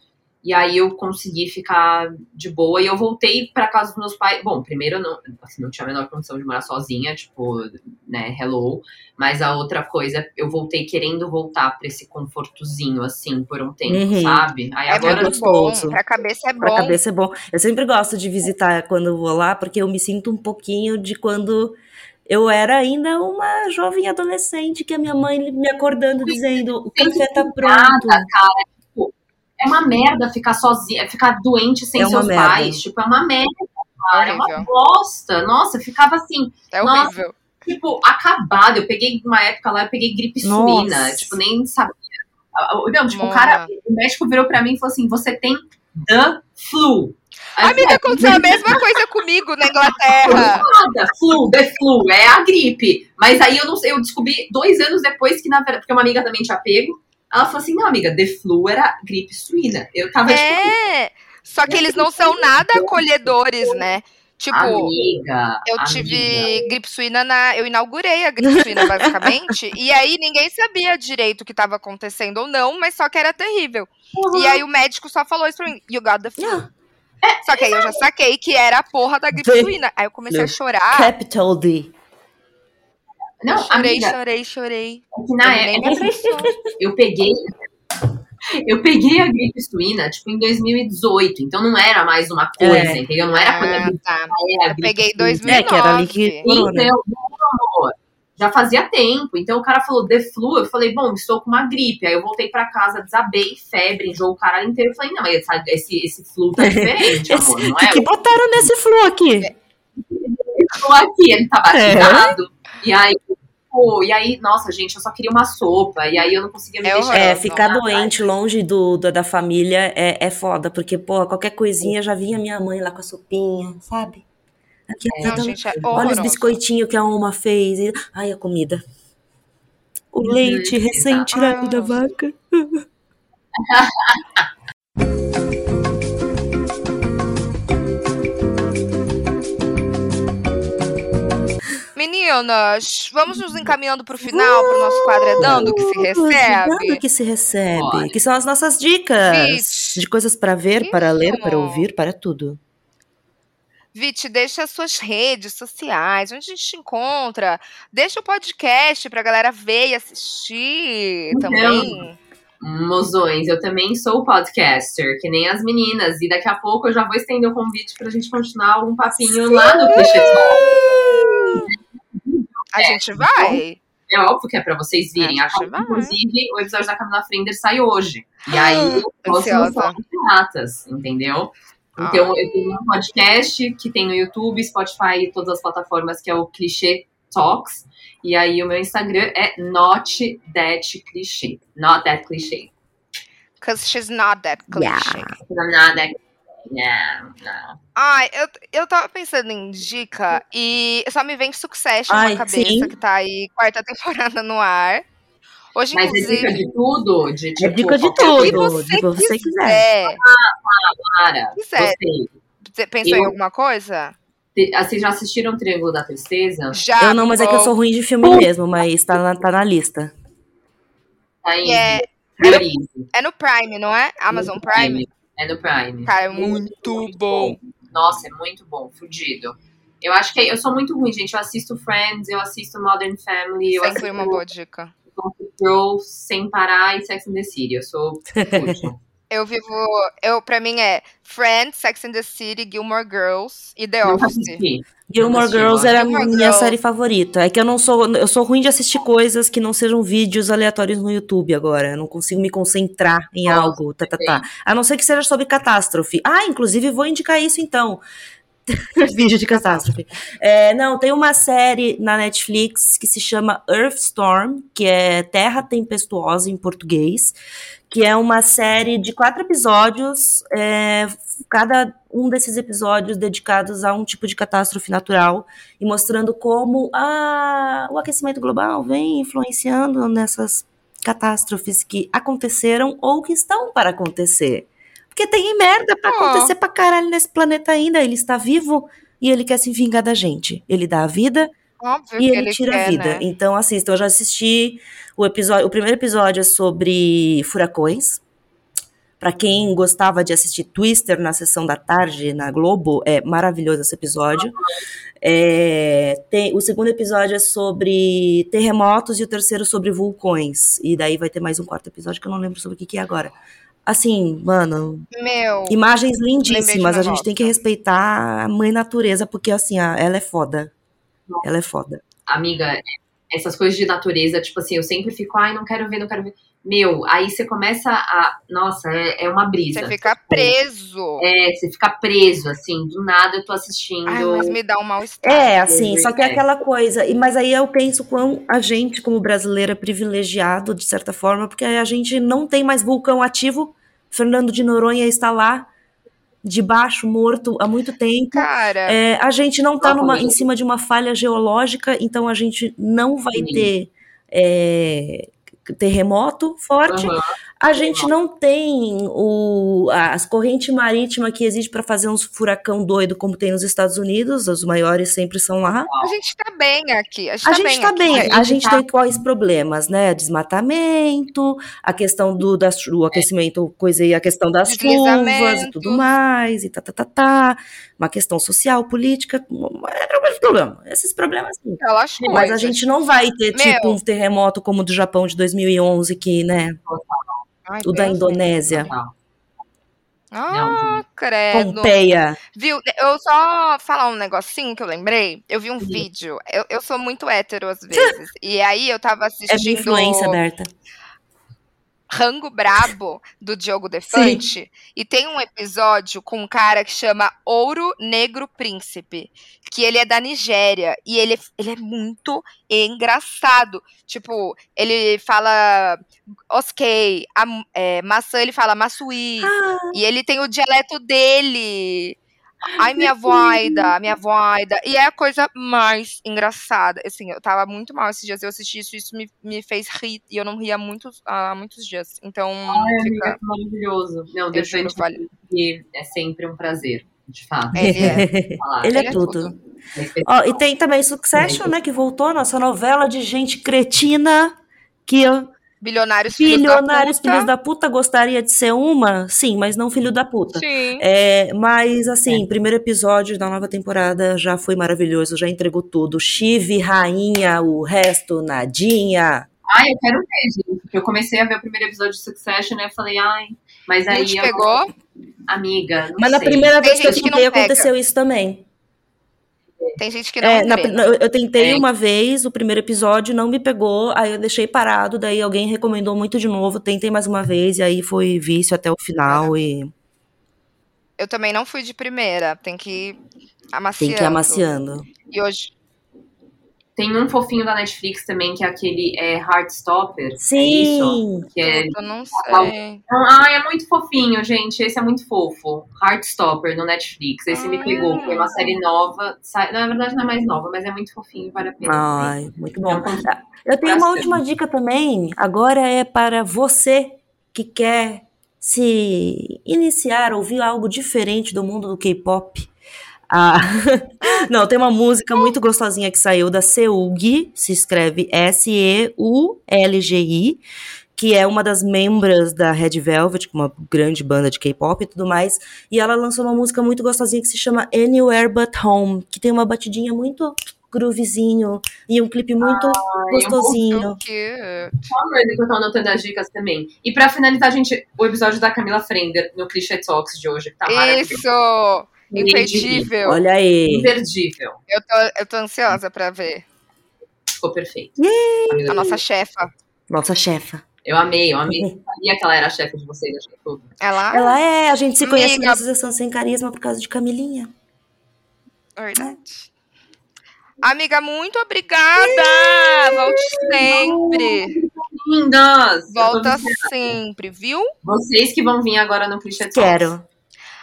E aí eu consegui ficar de boa, e eu voltei pra casa dos meus pais. Bom, primeiro eu não, assim, não tinha a menor condição de morar sozinha, tipo, né, hello. Mas a outra coisa, eu voltei querendo voltar pra esse confortozinho, assim, por um tempo, uhum. sabe? Aí é agora eu bom, pra cabeça é bom. Pra cabeça é bom. Eu sempre gosto de visitar quando eu vou lá, porque eu me sinto um pouquinho de quando... Eu era ainda uma jovem adolescente, que a minha mãe me acordando, dizendo, o café tá pronto. Nada, cara. É uma merda ficar sozinha, ficar doente sem é seus merda. pais. Tipo, é uma merda, cara. É, é uma bosta. Nossa, eu ficava assim. É nossa, horrível. Tipo, acabada. Eu peguei, uma época lá, eu peguei gripe suína. Tipo, nem sabia. Não, tipo, nossa. o cara, o médico virou pra mim e falou assim, você tem the flu. Aí, amiga, é, aconteceu a mesma coisa comigo na Inglaterra. Nada, flu, the flu, é a gripe. Mas aí eu, não, eu descobri dois anos depois que, na verdade, porque uma amiga também tinha pego. Ela falou assim, não, amiga, the flu era gripe suína. Eu tava, é, tipo... Só que eles não são nada acolhedores, né? Tipo, amiga, eu tive amiga. gripe suína, na, eu inaugurei a gripe suína, basicamente. E aí ninguém sabia direito o que estava acontecendo ou não, mas só que era terrível. Uhum. E aí o médico só falou isso pra mim, you got the flu. Yeah. É, só que aí eu já saquei que era a porra da gripe the suína. Aí eu comecei a chorar. Capital D. Não, eu chorei, amiga, chorei, chorei. É na época, eu peguei, eu peguei a gripe suína, tipo, em dois mil e dezoito. Então não era mais uma coisa, é. entendeu? Não era quando ah, a gripe tá. era. Eu peguei em dois mil e nove. É, que era ali que... Então, amor, já fazia tempo. Então o cara falou the flu, eu falei, bom, estou com uma gripe. Aí eu voltei pra casa, desabei, febre, enjoo o caralho inteiro. Eu falei, não, mas esse, esse flu tá diferente, amor, esse, não é? O que botaram nesse flu aqui? Esse flu aqui, ele tá batizado. É. E aí, tipo, e aí, nossa, gente, eu só queria uma sopa, e aí eu não conseguia me é, deixar. É, ficar doente longe do, do, da família é, é foda, porque, pô, qualquer coisinha já vinha minha mãe lá com a sopinha, sabe? Aqui, é, não, gente, é olha os biscoitinhos que a Oma fez. E... ai, a comida. O hum, leite recém-tirado ah. da vaca. Meninas, vamos nos encaminhando pro final, pro nosso quadro é Dando que se recebe. Dando que se recebe, olha, que são as nossas dicas Vite. De coisas para ver, Vite. Para ler, para ouvir, para tudo. Vite, deixa as suas redes sociais, onde a gente te encontra. Deixa o podcast pra galera ver e assistir também. Mozões, eu também sou podcaster, que nem as meninas. E daqui a pouco eu já vou estender o convite pra gente continuar um papinho Sim. lá no Cliche Talks. A gente vai? É óbvio que é pra vocês virem. A gente vai. Inclusive, o episódio da Camila Fremder sai hoje. E aí, nós vamos falar de piratas, entendeu? Então, eu tenho um podcast que tem no YouTube, Spotify e todas as plataformas, que é o Cliche Talks. E aí, o meu Instagram é Not That Cliche. Not That Cliche. Because she's not that cliché. Yeah. I'm not that Não, não. Ai, eu, eu tava pensando em dica e só me vem Succession Ai, na cabeça, sim. que tá aí, quarta temporada no ar. Hoje, Mas inclusive, é dica de tudo? De, tipo, é dica de tudo, se você, tipo, você quiser. quiser. Ah, para, para. Você pensou eu... em alguma coisa? Vocês já assistiram Triângulo da Tristeza? Já. Eu não, mas é que eu sou ruim de filme mesmo, mas tá na, tá na lista. Tá indo. É, é, no, é no Prime, não é? Amazon Prime? É no Prime. Cara, é muito, muito, muito bom. bom. Nossa, é muito bom, fudido. Eu acho que eu sou muito ruim, gente. Eu assisto Friends, eu assisto Modern Family. Isso aqui foi uma boa dica. Control sem parar e Sex and the City. Eu sou fudido. Eu vivo... Eu, pra mim é Friends, Sex and the City, Gilmore Girls e The Office. Gilmore Girls era a minha série favorita. É que eu não sou... Eu sou ruim de assistir coisas que não sejam vídeos aleatórios no YouTube agora. Eu não consigo me concentrar em algo. Tá, tá, tá. A não ser que seja sobre catástrofe. Ah, inclusive vou indicar isso então. Vídeo de catástrofe. É, não, tem uma série na Netflix que se chama Earthstorm, que é Terra Tempestuosa em português, que é uma série de quatro episódios, é, cada um desses episódios dedicados a um tipo de catástrofe natural e mostrando como a, o aquecimento global vem influenciando nessas catástrofes que aconteceram ou que estão para acontecer. Porque tem merda pra acontecer oh. pra caralho nesse planeta ainda. Ele está vivo e ele quer se vingar da gente. Ele dá a vida Óbvio e ele, ele tira quer, a vida. Né? Então assista. Eu já assisti o episódio. O primeiro episódio é sobre furacões. Pra quem gostava de assistir Twister na sessão da tarde na Globo, é maravilhoso esse episódio. É, tem, o segundo episódio é sobre terremotos e o terceiro sobre vulcões. E daí vai ter mais um quarto episódio que eu não lembro sobre o que, que é agora. Assim, mano, Meu, imagens lindíssimas, a gente tem que respeitar a mãe natureza, porque assim, ela é foda, ela é foda. Amiga, essas coisas de natureza, tipo assim, eu sempre fico, ai, não quero ver, não quero ver. Meu, aí você começa a, nossa, é, é uma brisa. Você fica preso. É, você fica preso, assim, do nada eu tô assistindo. Ai, mas me dá um mal-estar. É, assim, só que é aquela coisa, e, mas aí eu penso quão a gente, como brasileira, é privilegiado, de certa forma, porque a gente não tem mais vulcão ativo, Fernando de Noronha está lá, debaixo, morto, há muito tempo. Cara, é, a gente não tá numa, em cima de uma falha geológica, então a gente não vai sim. ter... É, terremoto forte, uhum. a gente não tem o, as correntes marítimas que existe para fazer uns furacão doido como tem nos Estados Unidos, os maiores sempre são lá. A gente tá bem aqui. A gente, a tá, gente bem tá bem. Aqui. A, a gente, gente tá... tem quais problemas, né? Desmatamento, a questão do, das, do aquecimento, coisa e a questão das chuvas e tudo mais, e tá, tá, tá, tá. Uma questão social, política, é problema. Esses problemas sim. Mas a gente não vai ter Meu. tipo um terremoto como o do Japão de dois mil e onze, que, né? Ai, o Deus da Indonésia. Deus. Ah, credo. Pompeia. Viu? Eu só falar um negocinho que eu lembrei. Eu vi um Sim. vídeo. Eu, eu sou muito hétero às vezes. E aí eu tava assistindo. É de influência, Berta. Rango Brabo, do Diogo Defante. Sim. E tem um episódio com um cara que chama Ouro Negro Príncipe, que ele é da Nigéria, e ele, ele é muito engraçado. Tipo, ele fala ok, a, é, maçã ele fala maçuí, ah. e ele tem o dialeto dele. Ai, minha voida, minha voida. E é a coisa mais engraçada. Assim, eu tava muito mal esses dias. Eu assisti isso e isso me, me fez rir. E eu não ria muitos, há muitos dias. Então, ai, fica... amiga, maravilhoso. Não, Defante vale. É sempre um prazer, de fato. Ele é, ele é, ele é tudo. tudo. Oh, e tem também Succession, é, né? Que voltou, nossa novela de gente cretina que... Bilionários, filhos, Bilionários da filhos da puta. Gostaria de ser uma? Sim, mas não filho da puta. Sim. É, mas, assim, é. primeiro episódio da nova temporada já foi maravilhoso, já entregou tudo. Chive, rainha, o resto, nadinha. Ai, eu quero ver, gente. Eu comecei a ver o primeiro episódio de Succession, né? Eu falei, ai... Mas aí... Gente, eu... pegou? Amiga, não Mas sei. na primeira Tem vez que eu tentei, aconteceu isso também. Tem gente que não é, na, Eu tentei é. uma vez, o primeiro episódio não me pegou, aí eu deixei parado, daí alguém recomendou muito de novo, tentei mais uma vez, e aí foi vício até o final. É. E... Eu também não fui de primeira, tem que ir amaciando. Tem que ir amaciando. E hoje... Tem um fofinho da Netflix também, que é aquele é, Heartstopper. Sim! É isso, que é... Eu não sei. Ah, é muito fofinho, gente. Esse é muito fofo. Heartstopper, no Netflix. Esse ah, me pegou. Foi uma série nova. Na verdade, não é mais nova, mas é muito fofinho. Vale a pena. Ai, assim. muito bom. Então, eu tenho uma última dica também. Agora é para você que quer se iniciar, ouvir algo diferente do mundo do K-pop. Ah, não, tem uma música muito gostosinha que saiu da Seulgi, se escreve S E U L G I, que é uma das membros da Red Velvet, uma grande banda de K-pop e tudo mais, e ela lançou uma música muito gostosinha que se chama Anywhere But Home, que tem uma batidinha muito groovezinho e um clipe muito Ai, gostosinho. É um Só mesmo que eu tô anotando as dicas também. E pra finalizar, gente, o episódio da Camila Fremder no Cliche Talks de hoje, que tá maravilhoso. Isso! Imperdível. Olha aí. Imperdível. Eu tô, eu tô ansiosa pra ver. Ficou perfeito. Yeah. A nossa chefa. Nossa chefa. Eu amei, eu amei. Eu sabia que ela era a chefe de vocês. Tudo. Ela? Ela é. A gente se Amiga. conhece na Sucessão Sem Carisma por causa de Camilinha. Verdade. Amiga, muito obrigada. Yeah. Volte sempre. Oh, lindas. Volta sempre, viu? Vocês que vão vir agora no Cliche Talks. Quero.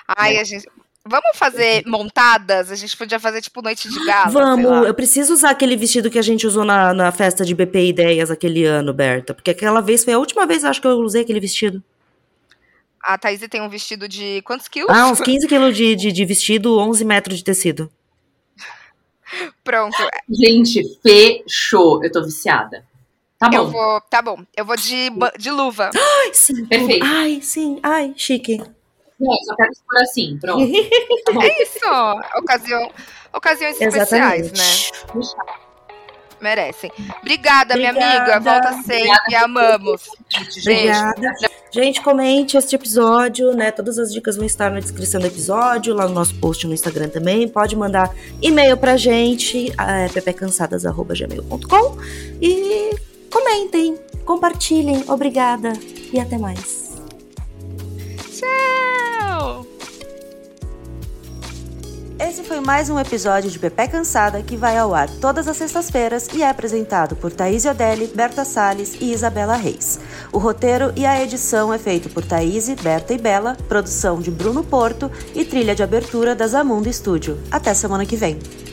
Ai, é. a gente... Vamos fazer montadas? A gente podia fazer, tipo, noite de gala. Vamos, eu preciso usar aquele vestido que a gente usou na, na festa de B P Ideias aquele ano, Berta. Porque aquela vez, foi a última vez, acho que eu usei aquele vestido. A Thaís tem um vestido de quantos quilos? Ah, uns quinze quilos de, de, de vestido, onze metros de tecido. Pronto. Gente, fechou. Eu tô viciada. Tá bom. Eu vou, tá bom, eu vou de, de luva. Ai, sim. Perfeito. Ai, sim. Ai, chique. Não, eu só quero expor assim, pronto. Tá é isso, ocasião, ocasiões Exatamente. especiais, né? Merecem. Obrigada, Obrigada, minha amiga, volta sempre, Obrigada. amamos. Obrigada. Gente, comente este episódio, né? Todas as dicas vão estar na descrição do episódio, lá no nosso post no Instagram também. Pode mandar e-mail pra gente, é, p p cansadas arroba gmail ponto com, e comentem, compartilhem. Obrigada e até mais. Esse foi mais um episódio de P P Cansada, que vai ao ar todas as sextas-feiras e é apresentado por Thaís Odelli, Berta Salles e Isabela Reis. O roteiro e a edição é feito por Thaís, Berta e Bela, produção de Bruno Porto e trilha de abertura da Zamundo Studio. Até semana que vem!